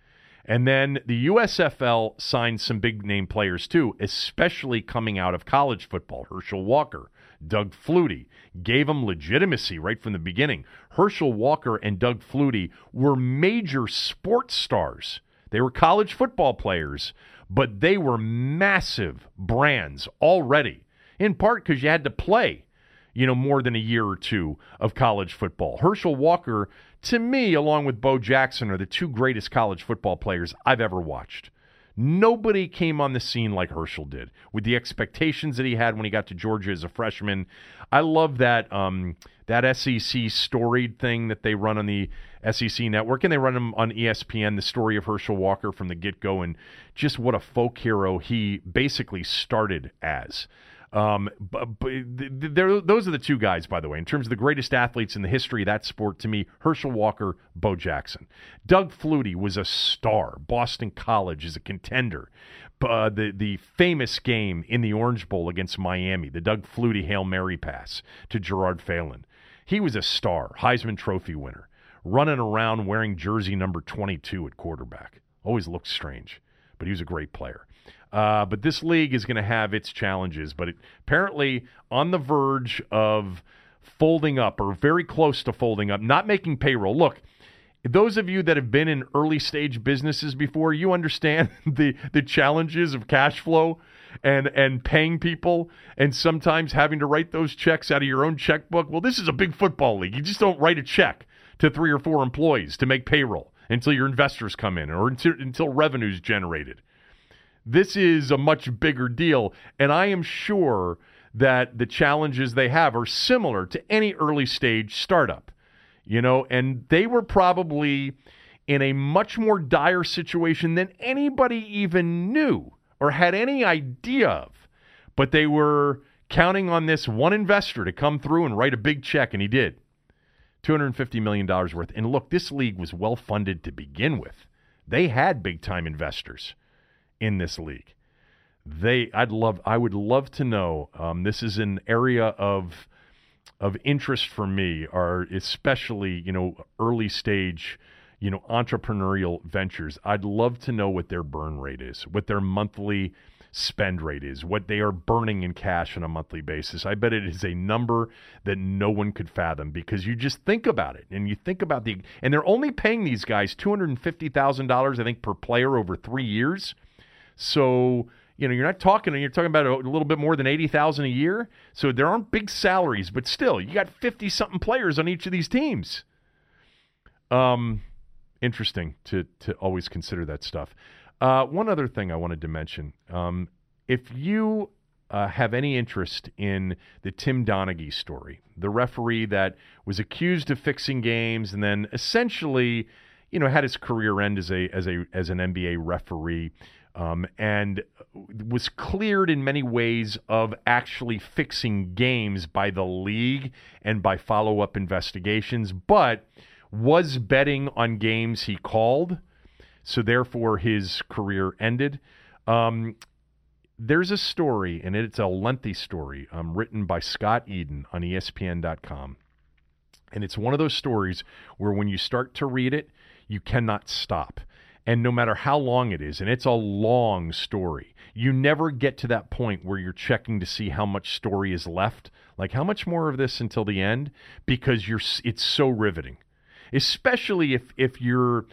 And then the U S F L signed some big-name players, too, especially coming out of college football. Herschel Walker, Doug Flutie, gave them legitimacy right from the beginning. Herschel Walker and Doug Flutie were major sports stars They were college football players, but they were massive brands already, in part because you had to play, you know, more than a year or two of college football. Herschel Walker, to me, along with Bo Jackson, are the two greatest college football players I've ever watched. Nobody came on the scene like Herschel did, with the expectations that he had when he got to Georgia as a freshman. I love that um, that S E C storied thing that they run on the S E C network, and they run them on E S P N, the story of Herschel Walker from the get-go, and just what a folk hero he basically started as. Um, but, but those are the two guys, by the way, in terms of the greatest athletes in the history of that sport, to me, Herschel Walker, Bo Jackson. Doug Flutie was a star. Boston College is a contender. Uh, the, the famous game in the Orange Bowl against Miami, the Doug Flutie Hail Mary pass to Gerard Phelan. He was a star, Heisman Trophy winner, running around wearing jersey number twenty-two at quarterback. Always looked strange, but he was a great player. Uh, but this league is going to have its challenges, but it, apparently on the verge of folding up or very close to folding up, not making payroll. Look, those of you that have been in early stage businesses before, you understand the, the challenges of cash flow and, and paying people and sometimes having to write those checks out of your own checkbook. Well, this is a big football league. You just don't write a check to three or four employees to make payroll until your investors come in or until, until revenue is generated. This is a much bigger deal, and I am sure that the challenges they have are similar to any early-stage startup, you know, and they were probably in a much more dire situation than anybody even knew or had any idea of, but they were counting on this one investor to come through and write a big check, and he did, two hundred fifty million dollars worth. And look, this league was well-funded to begin with. They had big-time investors in this league. They, I'd love, I would love to know. Um, this is an area of of interest for me, are especially, you know, early stage, you know, entrepreneurial ventures. I'd love to know what their burn rate is, what their monthly spend rate is, what they are burning in cash on a monthly basis. I bet it is a number that no one could fathom, because you just think about it and you think about the, and they're only paying these guys two hundred fifty thousand dollars, I think, per player over three years. So, you know, you're not talking, you're talking about a little bit more than eighty thousand dollars a year. So there aren't big salaries, but still, you got fifty-something players on each of these teams. Um, interesting to to always consider that stuff. Uh, one other thing I wanted to mention. Um, if you uh, have any interest in the Tim Donaghy story, the referee that was accused of fixing games and then essentially, you know, had his career end as a as a as an N B A referee, Um, and was cleared in many ways of actually fixing games by the league and by follow-up investigations, but was betting on games he called, so therefore his career ended. Um, there's a story, and it's a lengthy story, um, written by Scott Eden on E S P N dot com, and it's one of those stories where when you start to read it, you cannot stop. And no matter how long it is, and it's a long story, you never get to that point where you're checking to see how much story is left, like how much more of this until the end, because you're it's so riveting. Especially if if you're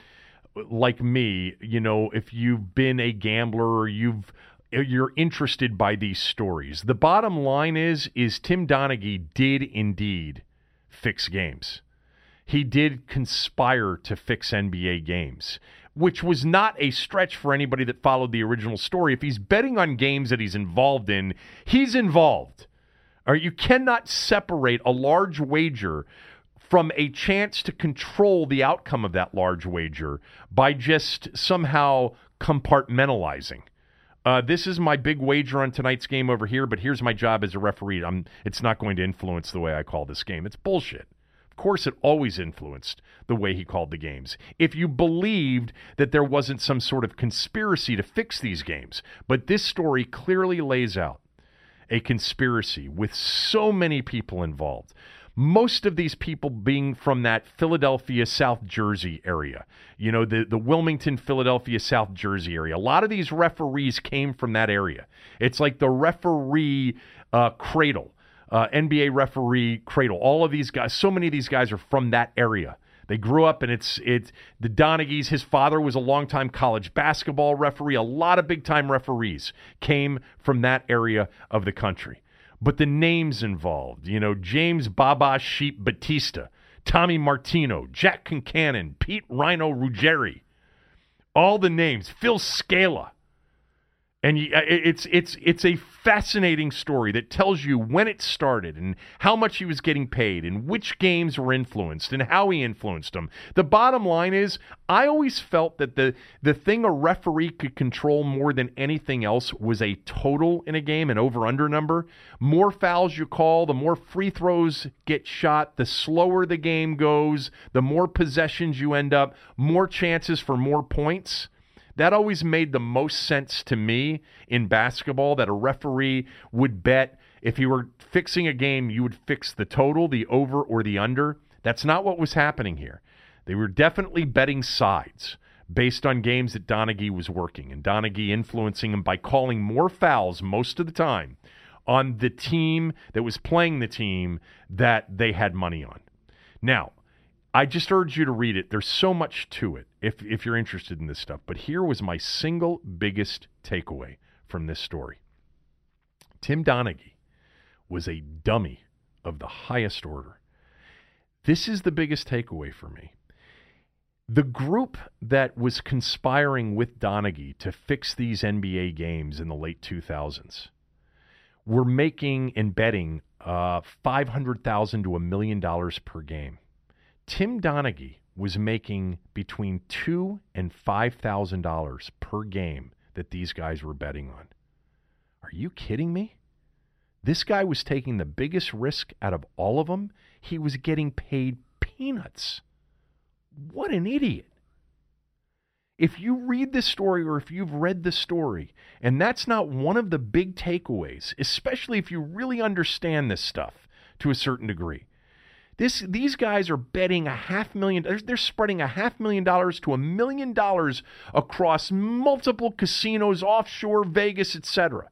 like me, you know, if you've been a gambler or you've you're interested by these stories. The bottom line is is Tim Donaghy did indeed fix games. He did conspire to fix N B A games, which was not a stretch for anybody that followed the original story. If he's betting on games that he's involved in, he's involved. Or you cannot separate a large wager from a chance to control the outcome of that large wager by just somehow compartmentalizing. Uh, this is my big wager on tonight's game over here, but here's my job as a referee. I'm, it's not going to influence the way I call this game. It's bullshit. Course, it always influenced the way he called the games. If you believed that there wasn't some sort of conspiracy to fix these games, but this story clearly lays out a conspiracy with so many people involved. Most of these people being from that Philadelphia, South Jersey area, you know, the, the Wilmington, Philadelphia, South Jersey area. A lot of these referees came from that area. It's like the referee uh, cradle. Uh, N B A referee cradle. All of these guys, so many of these guys are from that area They grew up, and it's it's the Donaghy's. His father was a longtime college basketball referee. A lot of big-time referees came from that area of the country. But the names involved, you know, James Baba Sheep Batista, Tommy Martino, Jack Concannon, Pete Rhino Ruggeri, all the names, Phil Scala. And it's it's it's a fascinating story that tells you when it started and how much he was getting paid and which games were influenced and how he influenced them. The bottom line is, I always felt that the, the thing a referee could control more than anything else was a total in a game, an over-under number. More fouls you call, the more free throws get shot, the slower the game goes, the more possessions you end up, more chances for more points. That always made the most sense to me in basketball, that a referee would bet if you were fixing a game, you would fix the total, the over or the under. That's not what was happening here. They were definitely betting sides based on games that Donaghy was working, and Donaghy influencing him by calling more fouls most of the time on the team that was playing the team that they had money on. Now, I just urge you to read it. There's so much to it if if you're interested in this stuff. But here was my single biggest takeaway from this story. Tim Donaghy was a dummy of the highest order. This is the biggest takeaway for me. The group that was conspiring with Donaghy to fix these N B A games in the late two thousands were making and betting uh, five hundred thousand dollars to a million dollars per game. Tim Donaghy was making between two thousand dollars and five thousand dollars per game that these guys were betting on. Are you kidding me? This guy was taking the biggest risk out of all of them. He was getting paid peanuts. What an idiot. If you read this story, or if you've read the story, and that's not one of the big takeaways, especially if you really understand this stuff to a certain degree, This, these guys are betting a half million. They're, they're spreading a half million dollars to a million dollars across multiple casinos, offshore, Vegas, et cetera,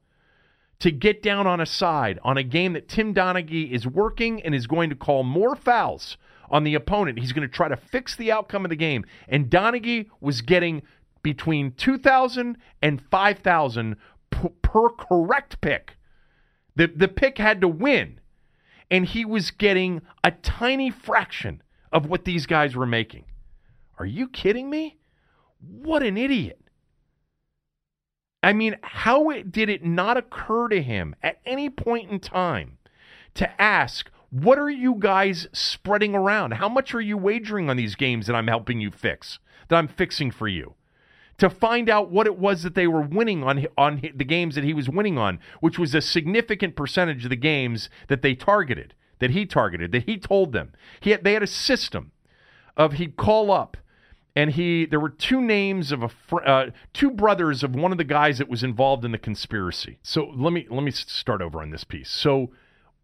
to get down on a side on a game that Tim Donaghy is working and is going to call more fouls on the opponent. He's going to try to fix the outcome of the game. And Donaghy was getting between two thousand and five thousand per, per correct pick. The, the pick had to win. And he was getting a tiny fraction of what these guys were making. Are you kidding me? What an idiot. I mean, how it, did it not occur to him at any point in time to ask, what are you guys spreading around? How much are you wagering on these games that I'm helping you fix, that I'm fixing for you? To find out what it was that they were winning on on the games that he was winning on, which was a significant percentage of the games that they targeted, that he targeted, that he told them. He had, they had a system of he'd call up, and he there were two names of a fr- uh, two brothers of one of the guys that was involved in the conspiracy. So let me let me start over on this piece. So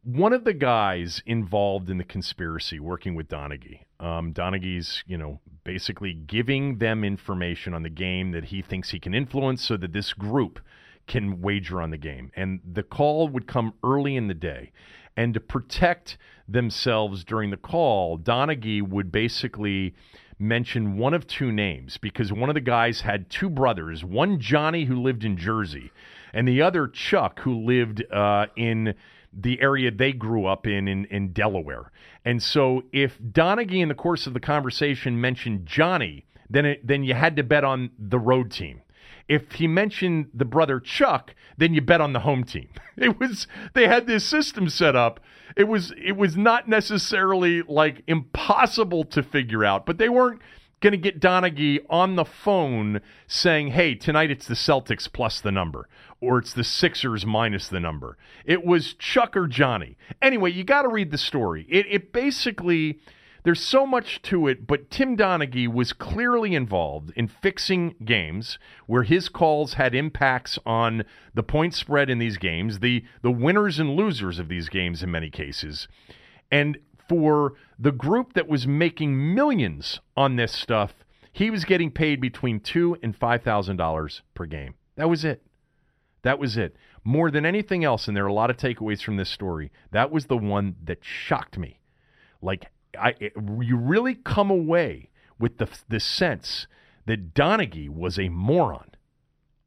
one of the guys involved in the conspiracy working with Donaghy. Um, Donaghy's, you know, basically giving them information on the game that he thinks he can influence so that this group can wager on the game. And the call would come early in the day. And to protect themselves during the call, Donaghy would basically mention one of two names, because one of the guys had two brothers, one Johnny who lived in Jersey and the other Chuck who lived uh, in the area they grew up in, in, in Delaware. And so if Donaghy in the course of the conversation mentioned Johnny, then it, then you had to bet on the road team. If he mentioned the brother Chuck, then you bet on the home team. It was, they had this system set up. It was, it was not necessarily like impossible to figure out, but they weren't going to get Donaghy on the phone saying, hey, tonight it's the Celtics plus the number, or it's the Sixers minus the number. It was Chuck or Johnny. Anyway, you got to read the story. It, it basically, there's so much to it, but Tim Donaghy was clearly involved in fixing games where his calls had impacts on the point spread in these games, the, the winners and losers of these games in many cases. And for the group that was making millions on this stuff, he was getting paid between two thousand dollars and five thousand dollars per game. That was it. That was it. More than anything else, and there are a lot of takeaways from this story, that was the one that shocked me. Like I it, you really come away with the the sense that Donaghy was a moron,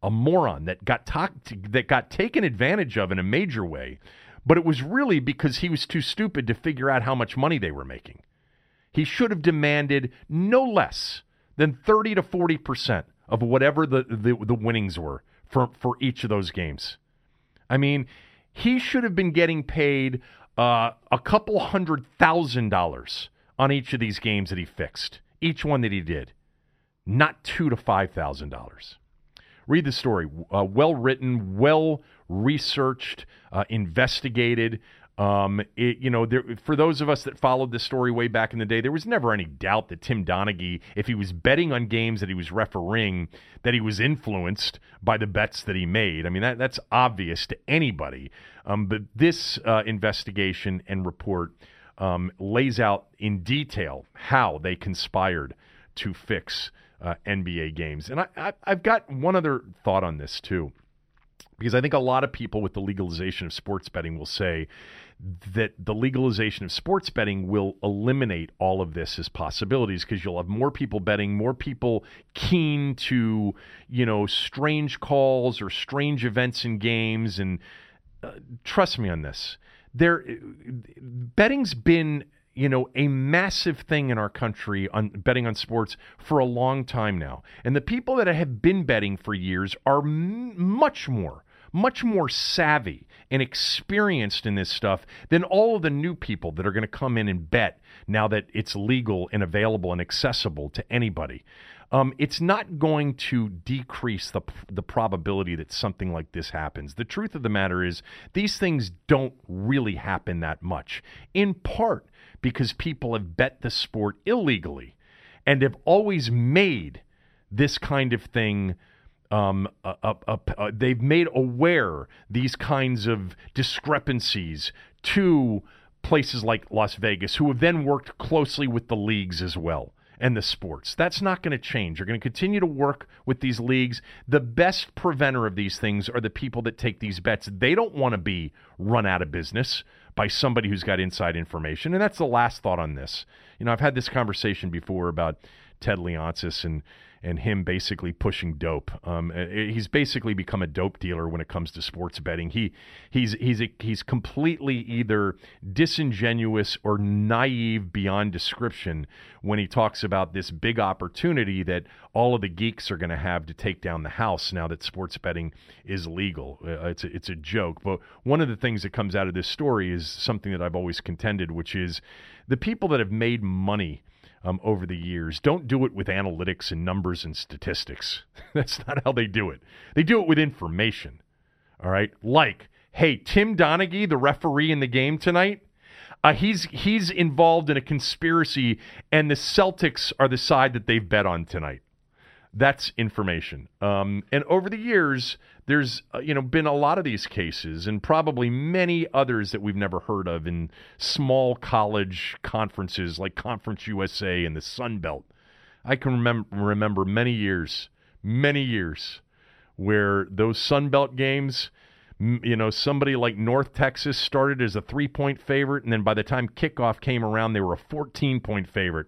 a moron that got talk, that got taken advantage of in a major way, but it was really because he was too stupid to figure out how much money they were making. He should have demanded no less than thirty to forty percent of whatever the, the, the winnings were for, for each of those games. I mean, he should have been getting paid uh, a couple hundred thousand dollars on each of these games that he fixed, each one that he did, not two to five thousand dollars. Read the story. Uh, well-written, well-researched, uh, investigated. Um, it, you know, there, for those of us that followed this story way back in the day, there was never any doubt that Tim Donaghy, if he was betting on games that he was refereeing, that he was influenced by the bets that he made. I mean, that, that's obvious to anybody. Um, but this uh, investigation and report um, lays out in detail how they conspired to fix uh, N B A games. And I, I, I've got one other thought on this, too. Because I think a lot of people with the legalization of sports betting will say that the legalization of sports betting will eliminate all of this as possibilities, because you'll have more people betting, more people keen to, you know, strange calls or strange events in games. And uh, trust me on this, there, betting's been, you know, a massive thing in our country, on betting on sports, for a long time now. And the people that have been betting for years are m- much more, much more savvy and experienced in this stuff than all of the new people that are going to come in and bet now that it's legal and available and accessible to anybody. Um, it's not going to decrease the the probability that something like this happens. The truth of the matter is these things don't really happen that much, in part because people have bet the sport illegally and have always made this kind of thing Um, uh, uh, uh, uh, they've made aware these kinds of discrepancies to places like Las Vegas, who have then worked closely with the leagues as well and the sports. That's not going to change. You're going to continue to work with these leagues. The best preventer of these things are the people that take these bets. They don't want to be run out of business by somebody who's got inside information. And that's the last thought on this. You know, I've had this conversation before about Ted Leonsis and and him basically pushing dope. Um, he's basically become a dope dealer when it comes to sports betting. He he's he's a, he's completely either disingenuous or naive beyond description when he talks about this big opportunity that all of the geeks are going to have to take down the house now that sports betting is legal. Uh, it's a, it's a joke. But one of the things that comes out of this story is something that I've always contended, which is the people that have made money Um, over the years don't do it with analytics and numbers and statistics. That's not how they do it. They do it with information. All right. Like, hey, Tim Donaghy, the referee in the game tonight, uh, he's he's involved in a conspiracy, and the Celtics are the side that they've bet on tonight. That's information. Um, and over the years, there's uh, you know been a lot of these cases, and probably many others that we've never heard of in small college conferences like Conference U S A and the Sun Belt. I can remember remember many years, many years, where those Sun Belt games, m- you know, somebody like North Texas started as a three-point favorite, and then by the time kickoff came around, they were a fourteen-point favorite.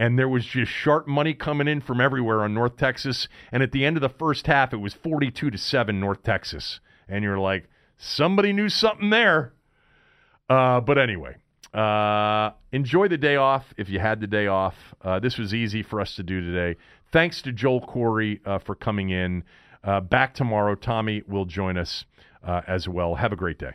And there was just sharp money coming in from everywhere on North Texas. And at the end of the first half, it was forty-two to seven North Texas. And you're like, somebody knew something there. Uh, but anyway, uh, enjoy the day off if you had the day off. Uh, this was easy for us to do today. Thanks to Joel Corry uh, for coming in. Uh, back tomorrow. Tommy will join us uh, as well. Have a great day.